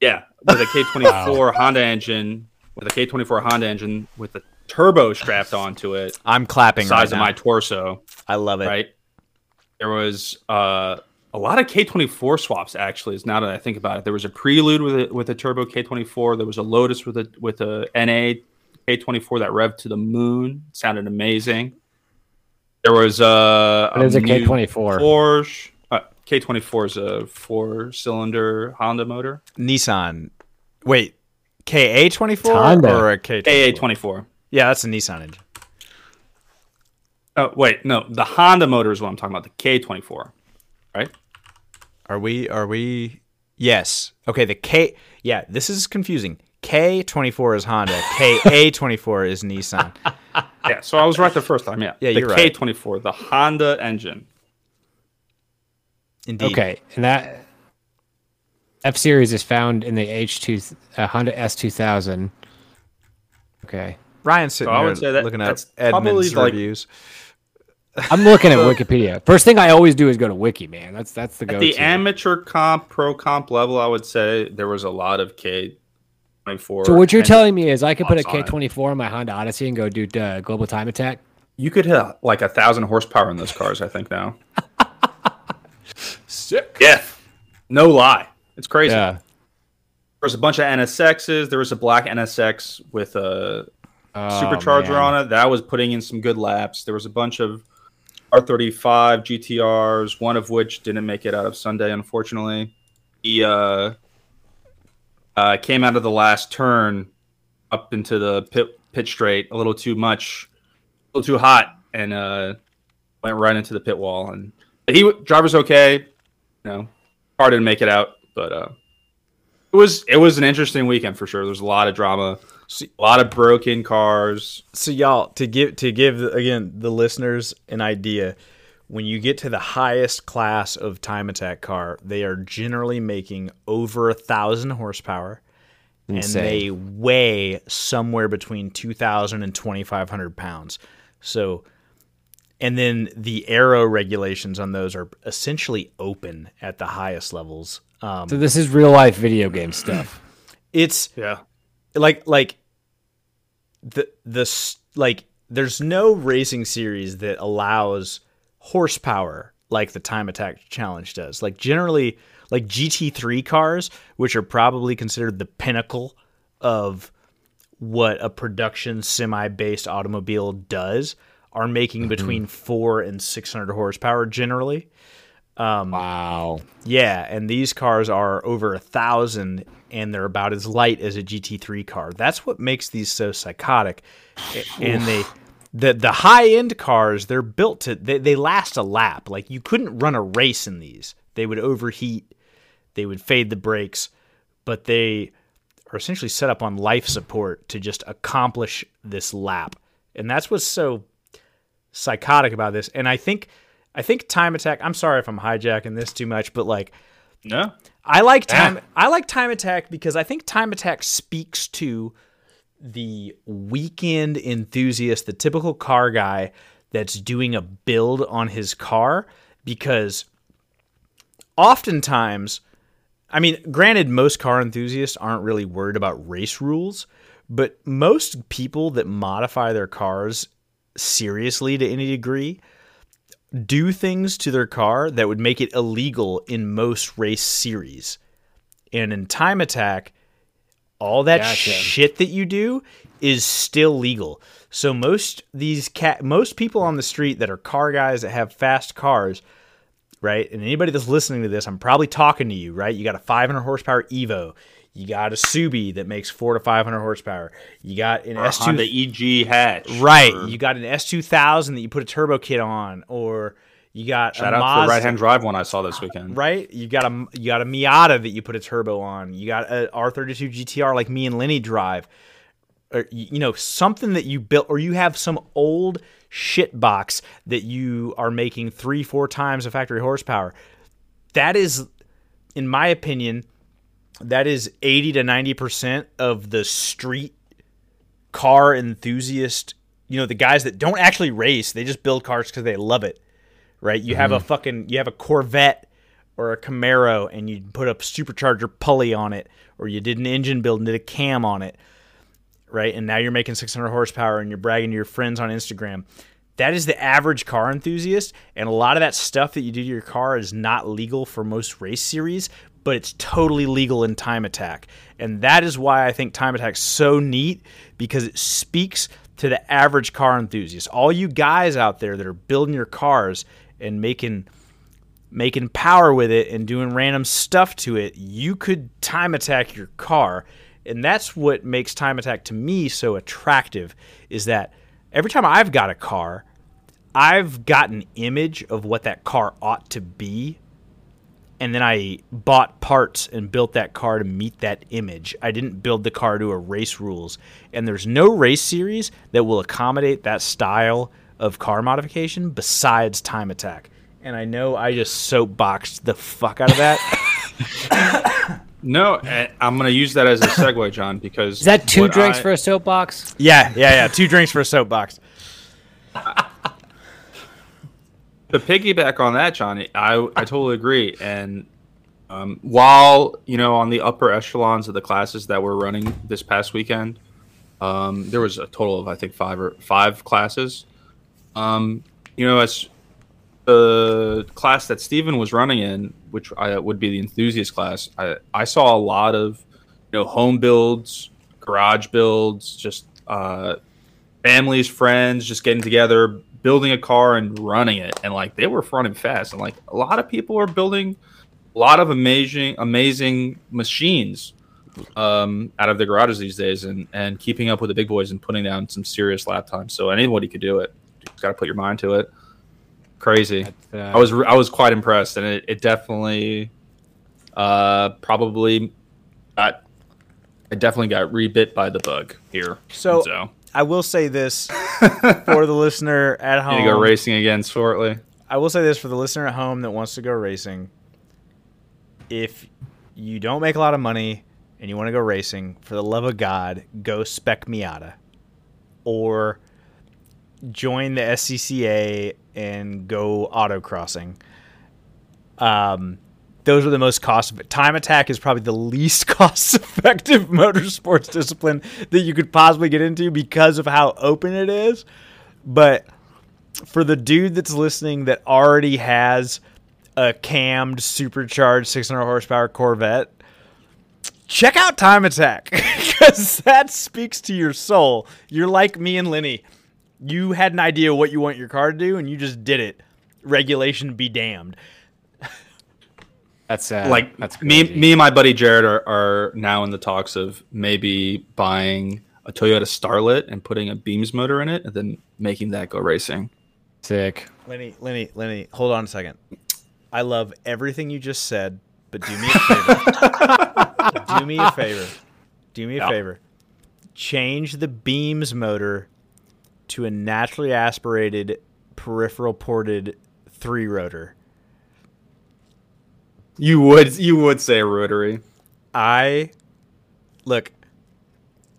yeah, with a K twenty-four Honda engine, with a K twenty-four Honda engine with a turbo strapped onto it. I'm clapping. The size right now. Of my torso. I love it. Right. There was uh, a lot of K twenty-four swaps, actually, is now that I think about it. There was a Prelude with a, with a turbo K twenty-four. There was a Lotus with a with a N A K twenty-four that revved to the moon. It sounded amazing. There was uh, a, a K twenty-four. Porsche. Uh, K twenty-four is a four-cylinder Honda motor. Nissan. Wait, K A twenty-four Honda. Or a K twenty-four? K A twenty-four. Yeah, that's a Nissan engine. Oh, wait, no. The Honda motor is what I'm talking about. The K twenty-four, right? Are we, are we... Yes. Okay, the K... Yeah, this is confusing. K twenty-four is Honda. K A twenty-four is Nissan. Yeah, so I was right the first time, yeah. Yeah, the you're right. The K twenty-four, the Honda engine. Indeed. Okay, and that F-Series is found in the H two uh, Honda S two thousand. Okay. Ryan's sitting so there that, looking at Edmunds like, reviews. I'm looking at Wikipedia. First thing I always do is go to Wiki, man. That's that's the go-to. At the amateur comp, pro comp level, I would say there was a lot of K twenty-four. So what you're telling me is I could put a K twenty-four on, on my Honda Odyssey and go do uh, Global Time Attack? You could hit like a thousand horsepower in those cars, I think, now. Sick. Yeah. No lie. It's crazy. Yeah. There was a bunch of N S Xs. There was a black N S X with a oh, supercharger man. on it. That was putting in some good laps. There was a bunch of R thirty-five G T Rs, one of which didn't make it out of Sunday, unfortunately. He uh, uh, came out of the last turn up into the pit, pit straight a little too much, a little too hot, and uh, went right into the pit wall. And he driver's okay, you know, car didn't make it out, but uh, it was it was an interesting weekend for sure. There was a lot of drama, a lot of broken cars. So y'all, to give to give again the listeners an idea, when you get to the highest class of Time Attack car, they are generally making over a thousand horsepower, Insane. and they weigh somewhere between two thousand and twenty five hundred pounds. So. And then the aero regulations on those are essentially open at the highest levels. Um, so this is real life video game stuff. It's yeah, like like the the like there's no racing series that allows horsepower like the Time Attack Challenge does. Like generally, like G T three cars, which are probably considered the pinnacle of what a production semi-based automobile does. Are making between mm-hmm. four and six hundred horsepower generally. Um, wow! Yeah, and these cars are over a thousand, and they're about as light as a G T three car. That's what makes these so psychotic. And they, the the high end cars, they're built to they, they last a lap. Like you couldn't run a race in these; they would overheat, they would fade the brakes. But they are essentially set up on life support to just accomplish this lap, and that's what's so. Psychotic about this, and I think, I think Time Attack. I'm sorry if I'm hijacking this too much, but like, no, I like time. Yeah. I like Time Attack because I think Time Attack speaks to the weekend enthusiast, the typical car guy that's doing a build on his car. Because oftentimes, I mean, granted, most car enthusiasts aren't really worried about race rules, but most people that modify their cars. Seriously to any degree do things to their car that would make it illegal in most race series, and in Time Attack all that gotcha. shit that you do is still legal. So most these cat most people on the street that are car guys that have fast cars, right, and anybody that's listening to this, I'm probably talking to you, right? You got a five hundred horsepower Evo. You got a Subi that makes four to five hundred horsepower. You got an S two Honda E G hatch, right? Or... You got an S two thousand that you put a turbo kit on, or you got shout a out Mazda. To the right hand drive one I saw this weekend, right? You got a you got a Miata that you put a turbo on. You got a R thirty-two G T R like me and Lenny drive, or you know something that you built, or you have some old shit box that you are making three four times the factory horsepower. That is, in my opinion. That is eighty to ninety percent of the street car enthusiast, you know, the guys that don't actually race. They just build cars because they love it, right? You mm-hmm. have a fucking, you have a Corvette or a Camaro and you put a supercharger pulley on it, or you did an engine build and did a cam on it, right? And now you're making six hundred horsepower and you're bragging to your friends on Instagram. That is the average car enthusiast, and a lot of that stuff that you do to your car is not legal for most race series, but it's totally legal in Time Attack. And that is why I think Time Attack's so neat, because it speaks to the average car enthusiast. All you guys out there that are building your cars and making making power with it and doing random stuff to it, you could Time Attack your car. And that's what makes Time Attack to me so attractive, is that every time I've got a car, I've got an image of what that car ought to be, and then I bought parts and built that car to meet that image. I didn't build the car to a race rules, and there's no race series that will accommodate that style of car modification besides Time Attack. And I know I just soapboxed the fuck out of that. No, I'm going to use that as a segue, John, because... Is that two drinks I, for a soapbox? Yeah, yeah, yeah. Two drinks for a soapbox. To piggyback on that, John, I, I totally agree. And um, while, you know, on the upper echelons of the classes that we're running this past weekend, um, there was a total of, I think, five or five classes. Um, you know, as the class that Stephen was running in, which I, would be the enthusiast class, I, I saw a lot of, you know, home builds, garage builds, just uh, families, friends, just getting together, building a car and running it. And, like, they were running fast. And, like, a lot of people are building a lot of amazing, amazing machines um, out of the garages these days, and, and keeping up with the big boys and putting down some serious lap time. So anybody could do it. You got to put your mind to it. Crazy. Uh, I was I was quite impressed, and it, it definitely uh, probably got I definitely got rebit by the bug here. So, so. I will say this for the listener at home. You need to go racing again shortly. I will say this for the listener at home that wants to go racing. If you don't make a lot of money and you want to go racing, for the love of God, go spec Miata or join the S C C A and go autocrossing. Um, those are the most cost. Time Attack is probably the least cost-effective motorsports discipline that you could possibly get into because of how open it is. But for the dude that's listening that already has a cammed, supercharged six hundred horsepower Corvette, check out Time Attack, because that speaks to your soul. You're like me and Lenny. You had an idea what you want your car to do, and you just did it. Regulation be damned. That's uh, like that's me. Me and my buddy Jared are, are now in the talks of maybe buying a Toyota Starlet and putting a BEAMS motor in it, and then making that go racing. Sick. Lenny, Lenny, Lenny. Hold on a second. I love everything you just said, but do me a favor. do me a favor. Do me a no. favor. Change the BEAMS motor to a naturally aspirated, peripheral ported three rotor. You would you would say rotary. I look,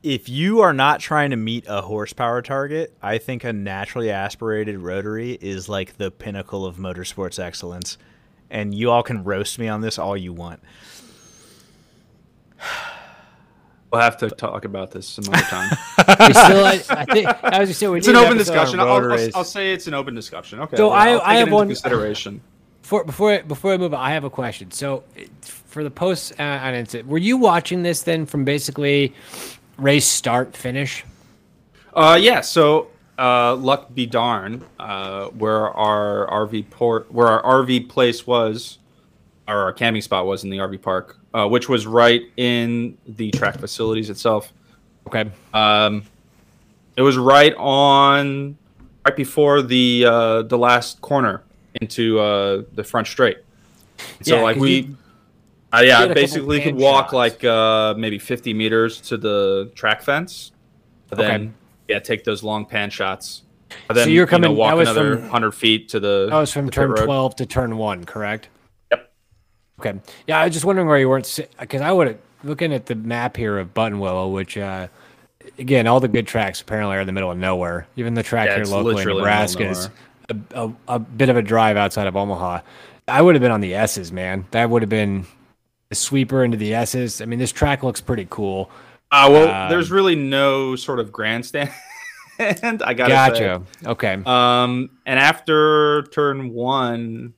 if you are not trying to meet a horsepower target, I think a naturally aspirated rotary is like the pinnacle of motorsports excellence. And you all can roast me on this all you want. We'll have to talk about this some other time. We're still, I, I think, I was just saying, we it's an open discussion. I'll, I'll, I'll say it's an open discussion. Okay. So well, I, I have one consideration. For, before before I move on, I have a question. So for the posts uh, on Insta, were you watching this then from basically race start finish? Uh, yeah. So uh, luck be darn, uh, where our R V port, where our R V place was, or our camping spot was in the R V park. Uh, which was right in the track facilities itself. Okay. Um, it was right on, right before the uh, the last corner into uh, the front straight. So yeah, like we, you, uh, yeah, I basically could walk shots. like uh, maybe fifty meters to the track fence. Then okay. yeah, take those long pan shots. And then, so you're coming. You know, walk I was another from, one hundred feet to the. I was from turn twelve to turn one, correct? Okay. Yeah, I was just wondering where you weren't, because I would have, looking at the map here of Buttonwillow, which, uh, again, all the good tracks apparently are in the middle of nowhere. Even the track yeah, here locally in Nebraska is a, a, a bit of a drive outside of Omaha. I would have been on the S's, man. That would have been a sweeper into the S's. I mean, this track looks pretty cool. Ah, uh, well, um, there's really no sort of grandstand. And I gotta gotcha. Say. Okay. Um, and after turn one,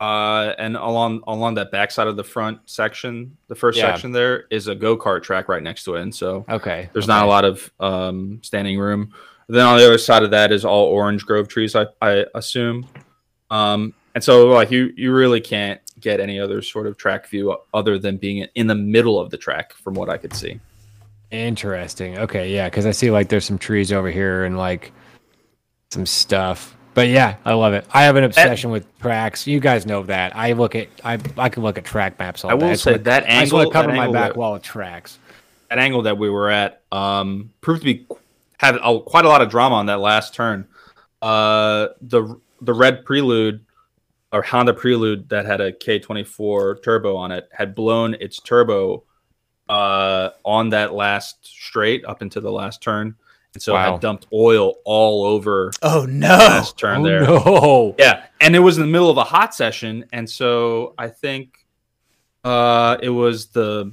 uh, and along along that backside of the front section, the first yeah. section there is a go kart track right next to it, and so okay, there's okay. not a lot of um standing room. Then on the other side of that is all orange grove trees, I I assume. Um, and so like you you really can't get any other sort of track view other than being in the middle of the track, from what I could see. Interesting. Okay, yeah, because I see like there's some trees over here and like some stuff. But yeah, I love it. I have an obsession that, with tracks. You guys know that. I look at I I can look at track maps all day. I will day. say I that angle. I just want to cover my back that, wall of tracks. That angle that we were at um, proved to be had a, quite a lot of drama on that last turn. Uh, the the red Prelude or Honda Prelude that had a K twenty-four turbo on it had blown its turbo uh on that last straight up into the last turn, and so wow. I dumped oil all over oh no the last turn oh, there no. yeah and it was in the middle of a hot session, and so I think uh it was the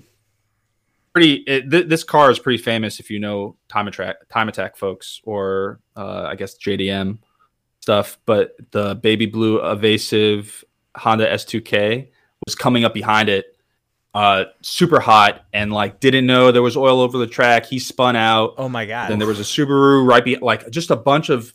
pretty it, th- this car is pretty famous if you know time attack time attack folks, or uh I guess J D M stuff, but the baby blue evasive Honda S two K was coming up behind it uh super hot and like didn't know there was oil over the track. He spun out. Oh my god. Then there was a Subaru right behind, like just a bunch of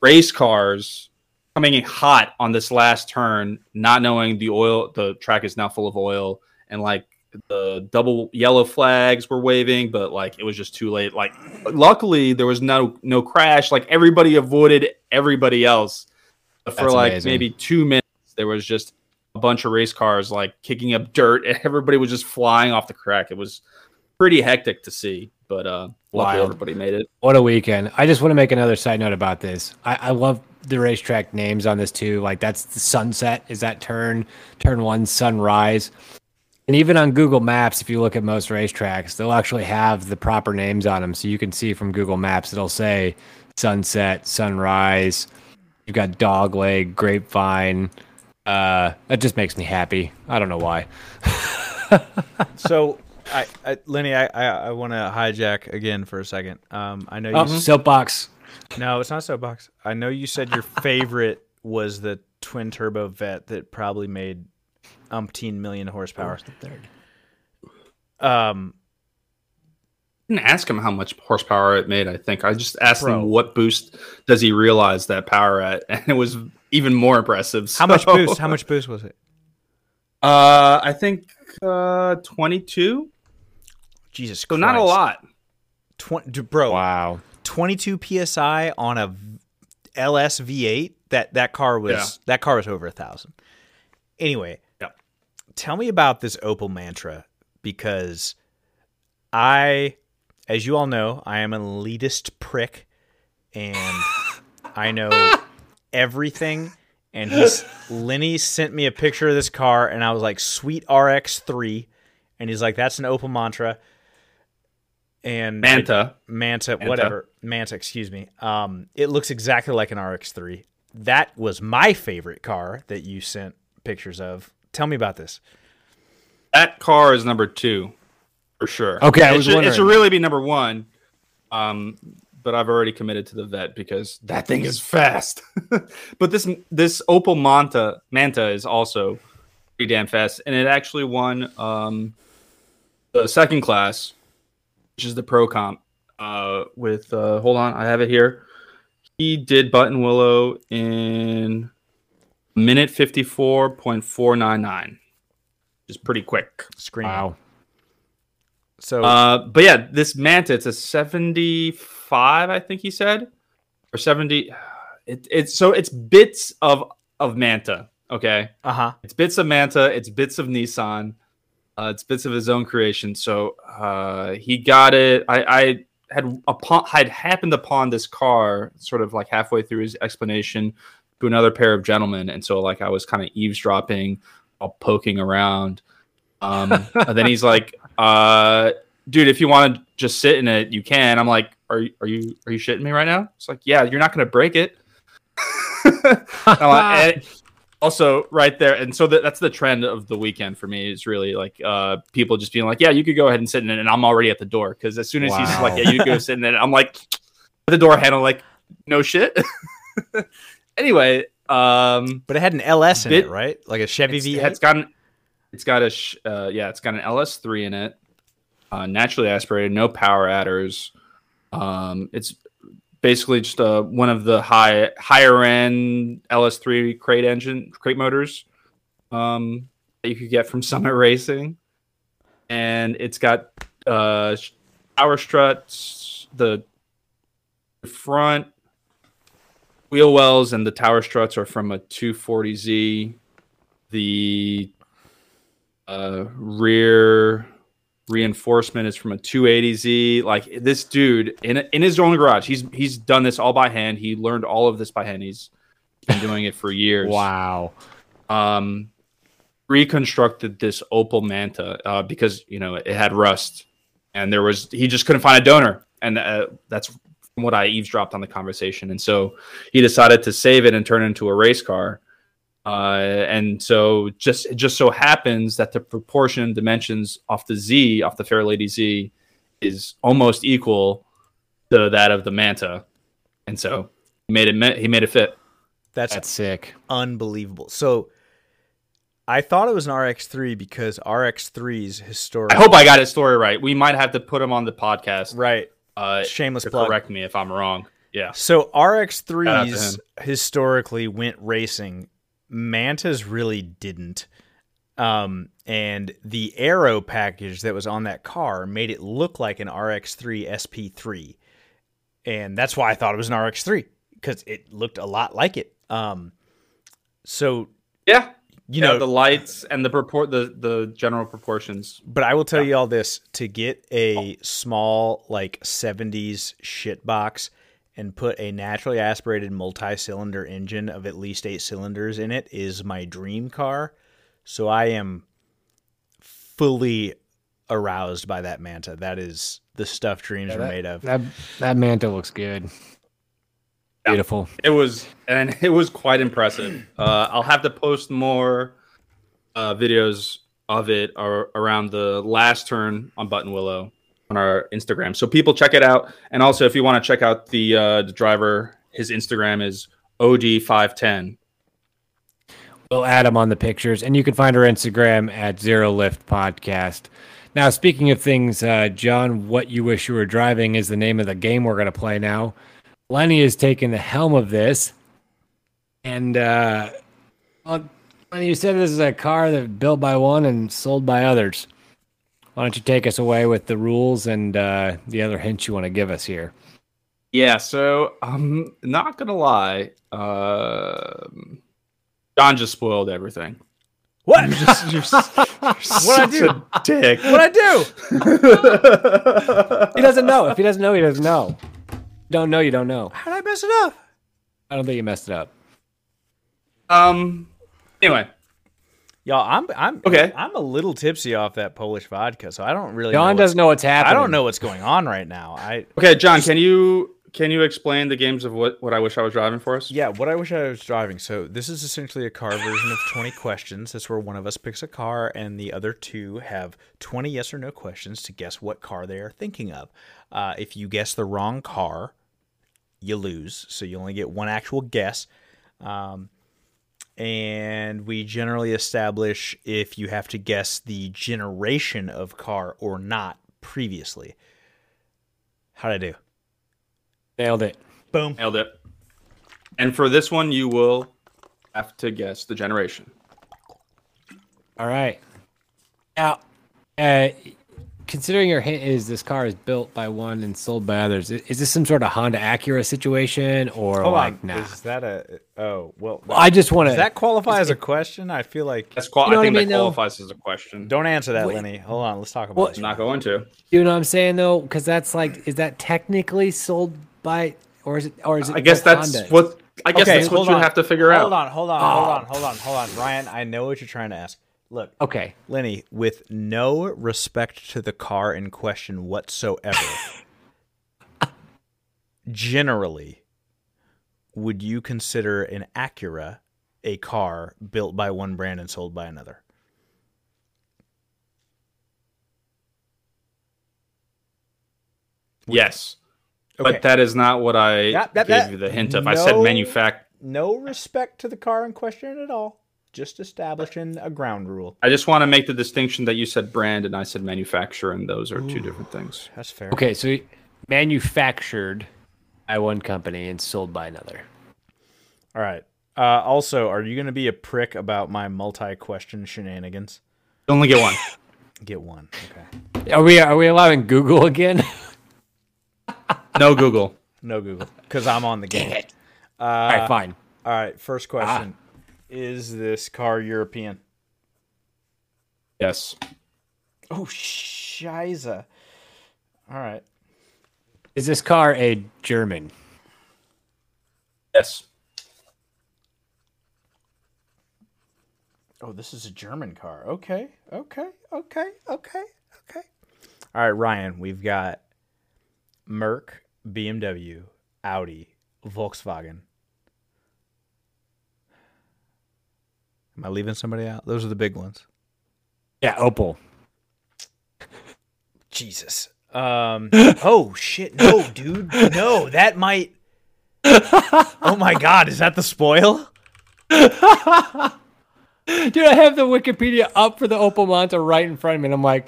race cars coming in hot on this last turn, not knowing the oil the track is now full of oil, and like the double yellow flags were waving, but like it was just too late. Like luckily there was no no crash. Like everybody avoided everybody else. But for That's like amazing. Maybe two minutes there was just a bunch of race cars like kicking up dirt, and everybody was just flying off the crack. It was pretty hectic to see, but uh, luckily everybody made it. What a weekend! I just want to make another side note about this. I, I love the racetrack names on this too. Like that's the Sunset. Is that turn turn one Sunrise? And even on Google Maps, if you look at most racetracks, they'll actually have the proper names on them, so you can see from Google Maps it'll say Sunset, Sunrise. You've got Dogleg, Grapevine. Uh, that just makes me happy. I don't know why. So, I, I, Lenny, I, I, I want to hijack again for a second. Um, I know you oh, s- soapbox. No, it's not soapbox. I know you said your favorite was the twin turbo Vette that probably made umpteen million horsepower. Oh, the third. Um, I didn't ask him how much horsepower it made. I think I just asked bro. him what boost does he realize that power at, and it was even more impressive. So. How much boost? How much boost was it? Uh, I think uh, twenty-two. Jesus, so Christ. Not a lot. twenty, bro. Wow, twenty-two P S I on a L S V eight. That that car was yeah. that car was over a thousand. Anyway, yeah. Tell me about this Opel Manta, because I, as you all know, I am an elitist prick, and I know. Everything, and he's Lenny sent me a picture of this car, and I was like, sweet R X three, and he's like, that's an Opel Manta, and Manta, it, Manta, Manta, whatever, Manta, excuse me. Um, it looks exactly like an R X three. That was my favorite car that you sent pictures of. Tell me about this. That car is number two for sure. Okay, I was it should, wondering. It should really be number one. Um. But I've already committed to the Vet because that thing is fast. But this this Opel Manta Manta is also pretty damn fast, and it actually won um, the second class, which is the pro comp. Uh, with uh, hold on, I have it here. He did Buttonwillow in minute fifty four point four nine nine, which is pretty quick. Scream. Wow. So, uh, but yeah, this Manta, it's a seventy-five, I think he said, or seventy. It, it's so it's bits of of Manta. Okay, uh huh. It's bits of Manta. It's bits of Nissan. Uh, it's bits of his own creation. So uh, he got it. I, I had upon had happened upon this car sort of like halfway through his explanation to another pair of gentlemen, and so like I was kind of eavesdropping, while poking around. Um, and then he's like, uh, dude, if you want to just sit in it, you can. I'm like, are you, are you, are you shitting me right now? It's like, yeah, you're not going to break it. like, and, also right there. And so that, that's the trend of the weekend for me, is really like uh, people just being like, yeah, you could go ahead and sit in it. And I'm already at the door, because as soon as wow. he's like, yeah, you could go sit in it, I'm like, the door handle, like, no shit. Anyway. Um, but it had an L S in bit, it, right? Like a Chevy it's, V eight? It's got an, it's got a, uh, yeah, it's got an L S three in it. Uh, naturally aspirated, no power adders. Um, it's basically just uh, one of the high higher end L S three crate engine crate motors um, that you could get from Summit Racing, and it's got uh, power struts, the front wheel wells, and the tower struts are from a two forty Z. The uh, rear reinforcement is from a two eighty Z. Like, this dude in in his own garage, he's he's done this all by hand. He learned all of this by hand. He's been doing it for years. Wow. Um, reconstructed this Opel Manta uh, because, you know, it had rust, and there was he just couldn't find a donor, and uh, that's from what I eavesdropped on the conversation. And so he decided to save it and turn it into a race car. Uh, and so just it just so happens that the proportion and dimensions off the Z, off the Fair Lady Z, is almost equal to that of the Manta, and so he made it. He made it fit. That's, That's sick, unbelievable. So I thought it was an R X three because R X three's historic. I hope I got his story right. We might have to put him on the podcast. Right. Uh, Shameless plug. Correct me if I'm wrong. Yeah. So R X three's historically went racing. Mantas really didn't, um, and the aero package that was on that car made it look like an R X three S P three, and that's why I thought it was an R X three, because it looked a lot like it. Um, so yeah, you yeah, know the lights and the purport, the the general proportions. But I will tell yeah. you all this: to get a small like seventies shit box and put a naturally aspirated multi-cylinder engine of at least eight cylinders in it is my dream car. So I am fully aroused by that Manta. That is the stuff dreams yeah, that, are made of. That that Manta looks good. Yeah. Beautiful. It was, and it was quite impressive. Uh, I'll have to post more uh, videos of it or, around the last turn on Buttonwillow on our Instagram, so people check it out. And also, if you want to check out the uh the driver, his Instagram is O D five ten. We'll add him on the pictures, and you can find our Instagram at Zero Lift Podcast. Now, speaking of things, uh John, what you wish you were driving is the name of the game we're going to play now. Lenny is taking the helm of this, and uh well, Lenny, you said this is a car that's built by one and sold by others. Why don't you take us away with the rules and uh, the other hints you want to give us here? Yeah, so I'm not going to lie. Uh, John just spoiled everything. What? You're just, you're what I do? A dick. What I do? He doesn't know. If he doesn't know, he doesn't know. You don't know, you don't know. How did I mess it up? I don't think you messed it up. Um. Anyway. Y'all, I'm I'm okay. I'm a little tipsy off that Polish vodka, so I don't really. John know doesn't know what's happening. I don't know what's going on right now. I okay, John, just, can you can you explain the games of what, what I wish I was driving for us? Yeah, what I wish I was driving. So this is essentially a car version of twenty questions. That's where one of us picks a car, and the other two have twenty yes or no questions to guess what car they are thinking of. Uh, if you guess the wrong car, you lose. So you only get one actual guess. Um, And we generally establish if you have to guess the generation of car or not previously. How'd I do? Nailed it. Boom. Nailed it. And for this one, you will have to guess the generation. All right. Now, uh, considering your hint is this car is built by one and sold by others, is this some sort of Honda Acura situation or Hold like nah? Is that a oh well? well I just want to. Does that qualify as it, a question? I feel like that's qual- you know I think I mean, that qualifies though? As a question. Don't answer that, Wait, Lenny. Hold on, let's talk about. Well, this. I'm not going to. You know what I'm saying though, because that's like, is that technically sold by or is it or is it? I guess that's Honda? what I guess okay, that's what you have to figure hold out. Hold on, hold on, hold on, hold on, hold on, Ryan. I know what you're trying to ask. Look, okay, Lenny, with no respect to the car in question whatsoever, generally, would you consider an Acura a car built by one brand and sold by another. Yes. Okay. But that is not what I that, that, gave that, you the hint of. No, I said manufact. No respect to the car in question at all. Just establishing a ground rule. I just want to make the distinction that you said brand and I said manufacturer, and those are Ooh, two different things. That's fair. Okay, so manufactured by one company and sold by another. All right. Uh, also, are you going to be a prick about my multi-question shenanigans? Only get one. Get one. Okay. Are we are we allowing Google again? No Google. No Google, because I'm on the game. Uh, all right, fine. All right, first question. Ah. Is this car European? Yes. Oh, shiza. All right. Is this car a German? Yes. Oh, this is a German car. Okay, okay, okay, okay, okay. All right, Ryan, we've got Merc, B M W, Audi, Volkswagen. Am I leaving somebody out? Those are the big ones. Yeah, Opel. Jesus. Um, oh, shit. No, dude. No, that might... Oh, my God. Is that the spoil? Dude, I have the Wikipedia up for the Opel Manta right in front of me, and I'm like...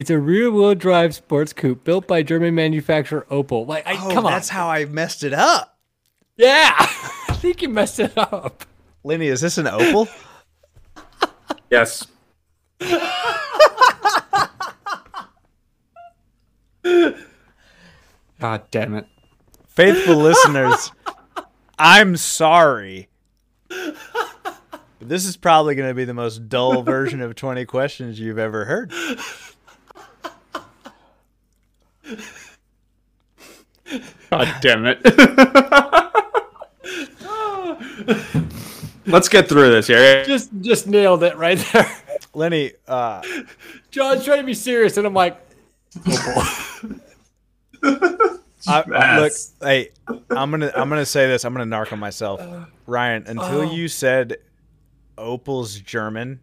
It's a rear-wheel drive sports coupe built by German manufacturer Opel. Like, I, oh, come on. That's how I messed it up. Yeah, I think you messed it up. Lenny, is this an Opel? Yes. God damn it. Faithful listeners, I'm sorry. But this is probably going to be the most dull version of twenty questions you've ever heard. God damn it. Let's get through this here. Just just nailed it right there. Lenny, uh John's trying to be serious and I'm like, oh boy. I, I, look, hey, I'm gonna I'm gonna say this, I'm gonna narc on myself. Ryan, until oh. you said Opel's German.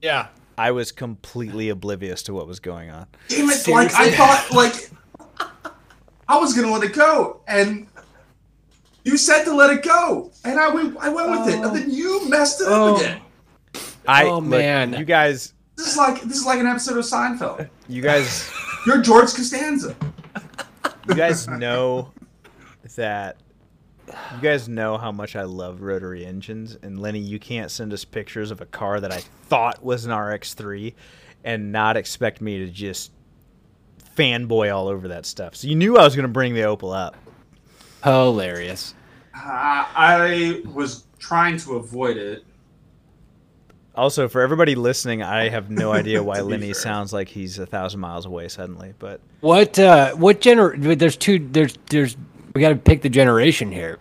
Yeah. I was completely oblivious to what was going on. Damn it, like I thought like I was gonna let it go, and you said to let it go, and I went. I went with oh. it, and then you messed it oh. up again. I, oh man, look, you guys. This is like this is like an episode of Seinfeld. You guys, you're George Costanza. You guys know that. You guys know how much I love rotary engines, and Lenny, you can't send us pictures of a car that I thought was an R X three, and not expect me to just. Fanboy all over that stuff. So you knew I was going to bring the Opel up. Hilarious. Uh, I was trying to avoid it. Also, for everybody listening, I have no idea why Lenny sounds like he's a thousand miles away suddenly. But what? Uh, what gener? There's two. There's. There's. We got to pick the generation here.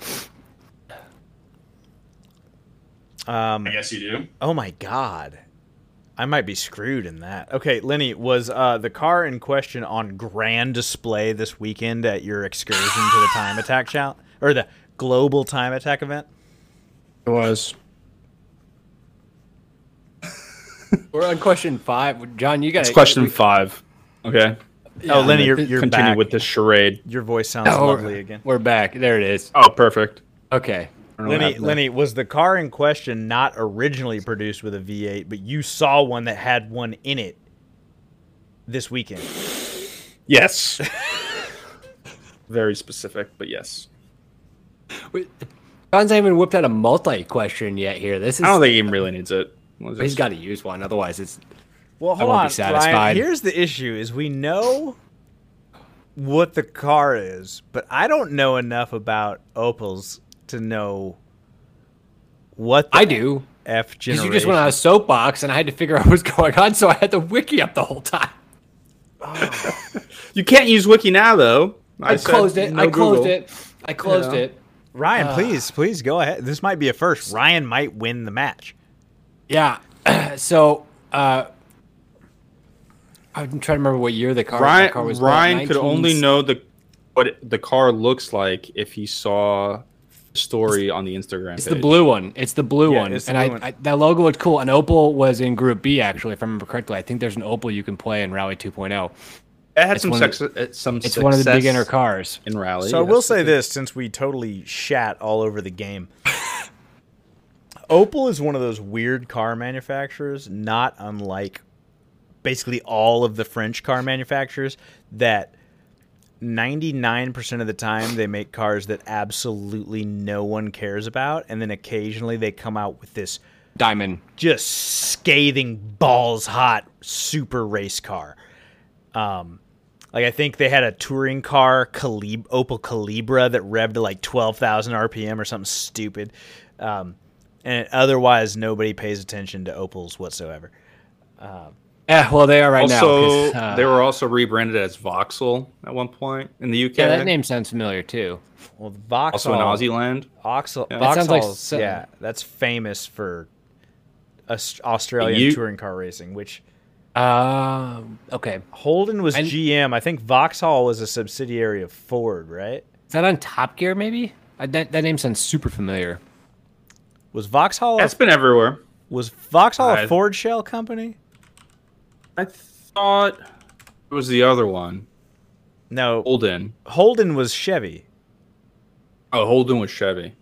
Um, I guess you do. Oh my God. I might be screwed in that. Okay, Lenny, was uh, the car in question on grand display this weekend at your excursion to the Time Attack Challenge or the Global Time Attack event? It was. We're on question five, John. You got. It's question we... five. Okay. Yeah, oh, Lenny, you're, you're continue back. With this charade. Your voice sounds oh, lovely again. We're back. There it is. Oh, perfect. Okay. Lenny, Lenny, was the car in question not originally produced with a V eight, but you saw one that had one in it this weekend? Yes. Very specific, but yes. Wait, John's not even whipped out a multi-question yet here. This is, I don't think he really needs it. He's got to use one, otherwise it's. Well, hold I won't on, be satisfied. Ryan, here's the issue, is we know what the car is, but I don't know enough about Opel's to know what the I do F generation. You just went on a soapbox and I had to figure out what was going on, so I had the wiki up the whole time. Oh. You can't use wiki now though. I, I closed it. No I Google. closed it. I closed yeah. it. Ryan, uh, please, please go ahead. This might be a first. Ryan might win the match. Yeah. So uh, I'm trying to remember what year the car, Ryan, the car was. Ryan could only know the what the car looks like if he saw story on the Instagram it's page. The blue one. It's the blue yeah, one. The and blue I, one. I that logo looked cool. An Opel was in Group B, actually, if I remember correctly. I think there's an Opel you can play in Rally two point oh. It had it's some, sex, of, it's some it's success. It's one of the big inner cars in Rally. So I will say this, since we totally shat all over the game. Opel is one of those weird car manufacturers, not unlike basically all of the French car manufacturers, that ninety-nine percent of the time they make cars that absolutely no one cares about, and then occasionally they come out with this diamond, just scathing, balls hot super race car. Um, like I think they had a touring car, Calib- Opel Calibra, that revved to like twelve thousand R P M or something stupid. Um, and otherwise nobody pays attention to Opels whatsoever. Um, Yeah, well, they are right also, now. Uh, they were also rebranded as Vauxhall at one point in the U K. Yeah, that name sounds familiar, too. Well, Vauxhall. Also in Aussie land. Vauxhall, yeah. Vauxhall, that sounds like, yeah, that's famous for Australian you, touring car racing, which... Uh, okay. Holden was I, G M. I think Vauxhall was a subsidiary of Ford, right? Is that on Top Gear, maybe? I, that, that name sounds super familiar. Was Vauxhall... That's a, been everywhere. Was Vauxhall uh, a Ford shell company? I thought it was the other one. No. Holden. Holden was Chevy. Oh, Holden was Chevy.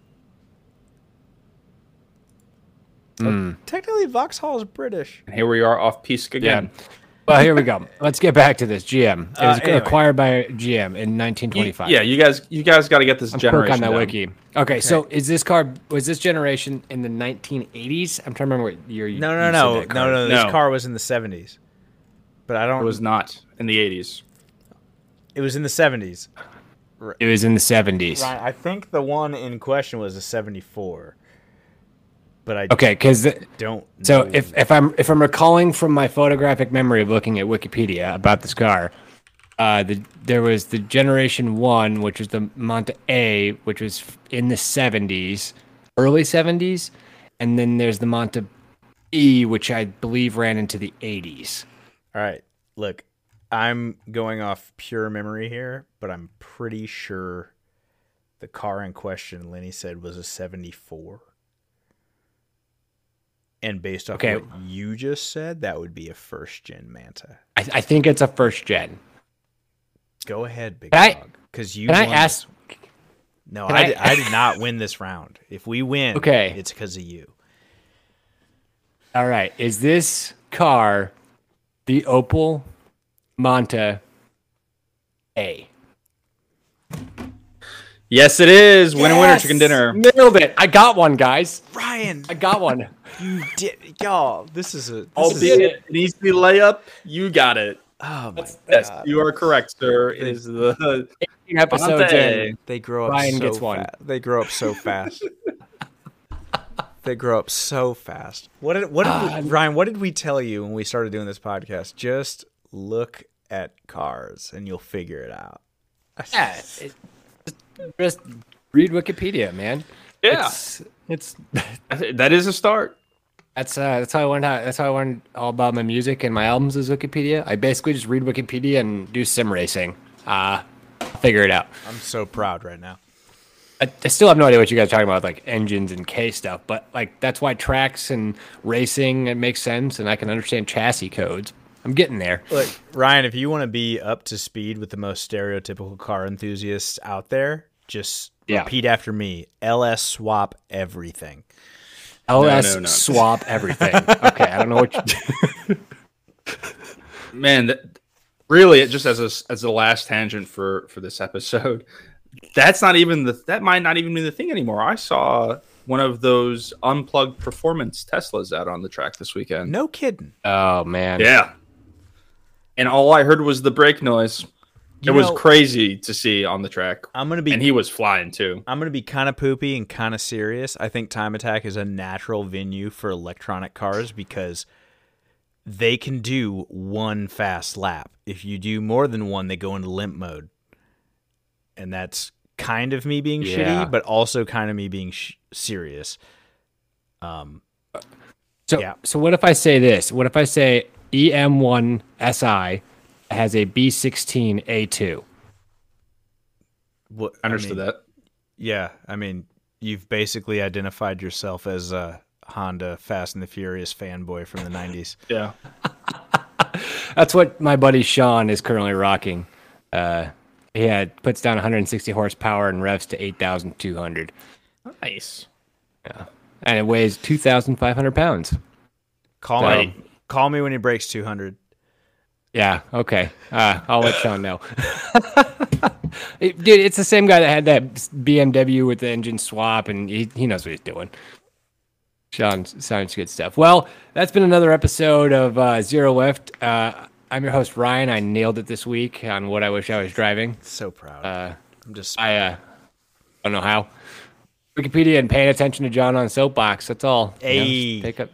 So mm. Technically, Vauxhall is British. And here we are off Pisc again. Yeah. Well, here we go. Let's get back to this. G M. It was uh, anyway. acquired by G M in nineteen twenty-five. You, yeah, you guys you guys got to get this I'm generation on that down. Wiki. Okay, okay, so is this car, was this generation in the nineteen eighties? I'm trying to remember what year you No, no, you no. Said that car. No, no, this no. car was in the seventies. But I don't. It was not in the eighties. It was in the seventies. It was in the seventies. Right. I think the one in question was a seventy-four. But I okay, because don't. So know. if if I'm if I'm recalling from my photographic memory of looking at Wikipedia about this car, uh, the there was the Generation One, which was the Manta A, which was in the seventies, early seventies, and then there's the Manta E, which I believe ran into the eighties. All right, look, I'm going off pure memory here, but I'm pretty sure the car in question, Lenny said, was a seventy-four. And based off okay. what you just said, that would be a first-gen Manta. I, I think it's a first-gen. Go ahead, Big can Dog. I, you can I ask? This. No, I, I, did, I did not win this round. If we win, okay. it's because of you. All right, is this car... the Opel Manta A. Yes, it is. Winner, yes! winner, chicken dinner. Nailed it. I got one, guys. Ryan. I got one. You did. Y'all, this is a... Albeit it needs to be layup, you got it. Oh, my Yes, God. You are correct, sir. It is the... eighteen episodes in. They grow up Ryan so gets one. Fa- they grow up so fast. They grow up so fast. What did what did uh, we, Ryan? What did we tell you when we started doing this podcast? Just look at cars, and you'll figure it out. Yeah, it, just read Wikipedia, man. Yeah, it's, it's that is a start. That's uh, that's how I learned how that's how I learned all about my music and my albums is Wikipedia. I basically just read Wikipedia and do sim racing. Uh figure it out. I'm so proud right now. I still have no idea what you guys are talking about, like engines and K stuff, but like that's why tracks and racing, it makes sense, and I can understand chassis codes. I'm getting there. Look, Ryan, if you want to be up to speed with the most stereotypical car enthusiasts out there, just yeah. repeat after me. L S swap everything. L S no, no, no. swap everything. Okay, I don't know what you do. Man, that, really, it just as a, as the last tangent for, for this episode... That's not even the that might not even be the thing anymore. I saw one of those unplugged performance Teslas out on the track this weekend. No kidding. Oh man. Yeah. And all I heard was the brake noise. You it know, was crazy to see on the track. I'm gonna be and he was flying too. I'm gonna be kind of poopy and kind of serious. I think Time Attack is a natural venue for electronic cars because they can do one fast lap. If you do more than one, they go into limp mode. And that's kind of me being yeah. shitty, but also kind of me being sh- serious. Um, so, yeah. so what if I say this? What if I say E M one S I has a B sixteen A two? Well, understood I mean, that. Yeah, I mean, you've basically identified yourself as a Honda Fast and the Furious fanboy from the nineties. Yeah. That's what my buddy Sean is currently rocking. Uh, he had, puts down one hundred sixty horsepower and revs to eight thousand two hundred. Nice. Yeah. And it weighs two thousand five hundred pounds. Call so, me. Call me when he breaks two hundred. Yeah. Okay. Uh, I'll let Sean know. It, dude, it's the same guy that had that B M W with the engine swap, and he, he knows what he's doing. Sean, sounds good stuff. Well, that's been another episode of uh, Zero Left. Uh, I'm your host, Ryan. I nailed it this week on what I wish I was driving. So proud. Uh, I'm just. I uh, don't know how. Wikipedia and paying attention to John on Soapbox. That's all. Hey. You know, pick up.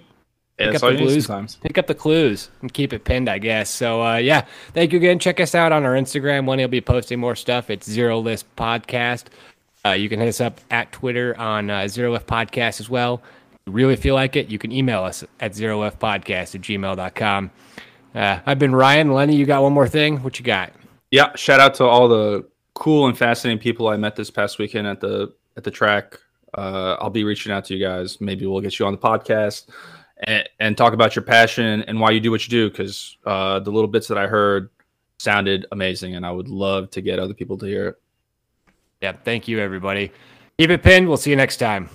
Pick, yeah, up the clues. Pick up the clues and keep it pinned, I guess. So, uh, yeah, thank you again. Check us out on our Instagram. Lenny will be posting more stuff. It's Zero List Podcast. Uh, you can hit us up at Twitter on uh, Zero Left Podcast as well. If you really feel like it, you can email us at zero left podcast at gmail dot com. Uh, I've been Ryan. Lenny, you got one more thing? What you got? Yeah, shout out to all the cool and fascinating people I met this past weekend at the at the track. Uh, I'll be reaching out to you guys. Maybe we'll get you on the podcast. And, and talk about your passion and why you do what you do, because uh, the little bits that I heard sounded amazing, and I would love to get other people to hear it. Yeah, thank you, everybody. Keep it pinned. We'll see you next time.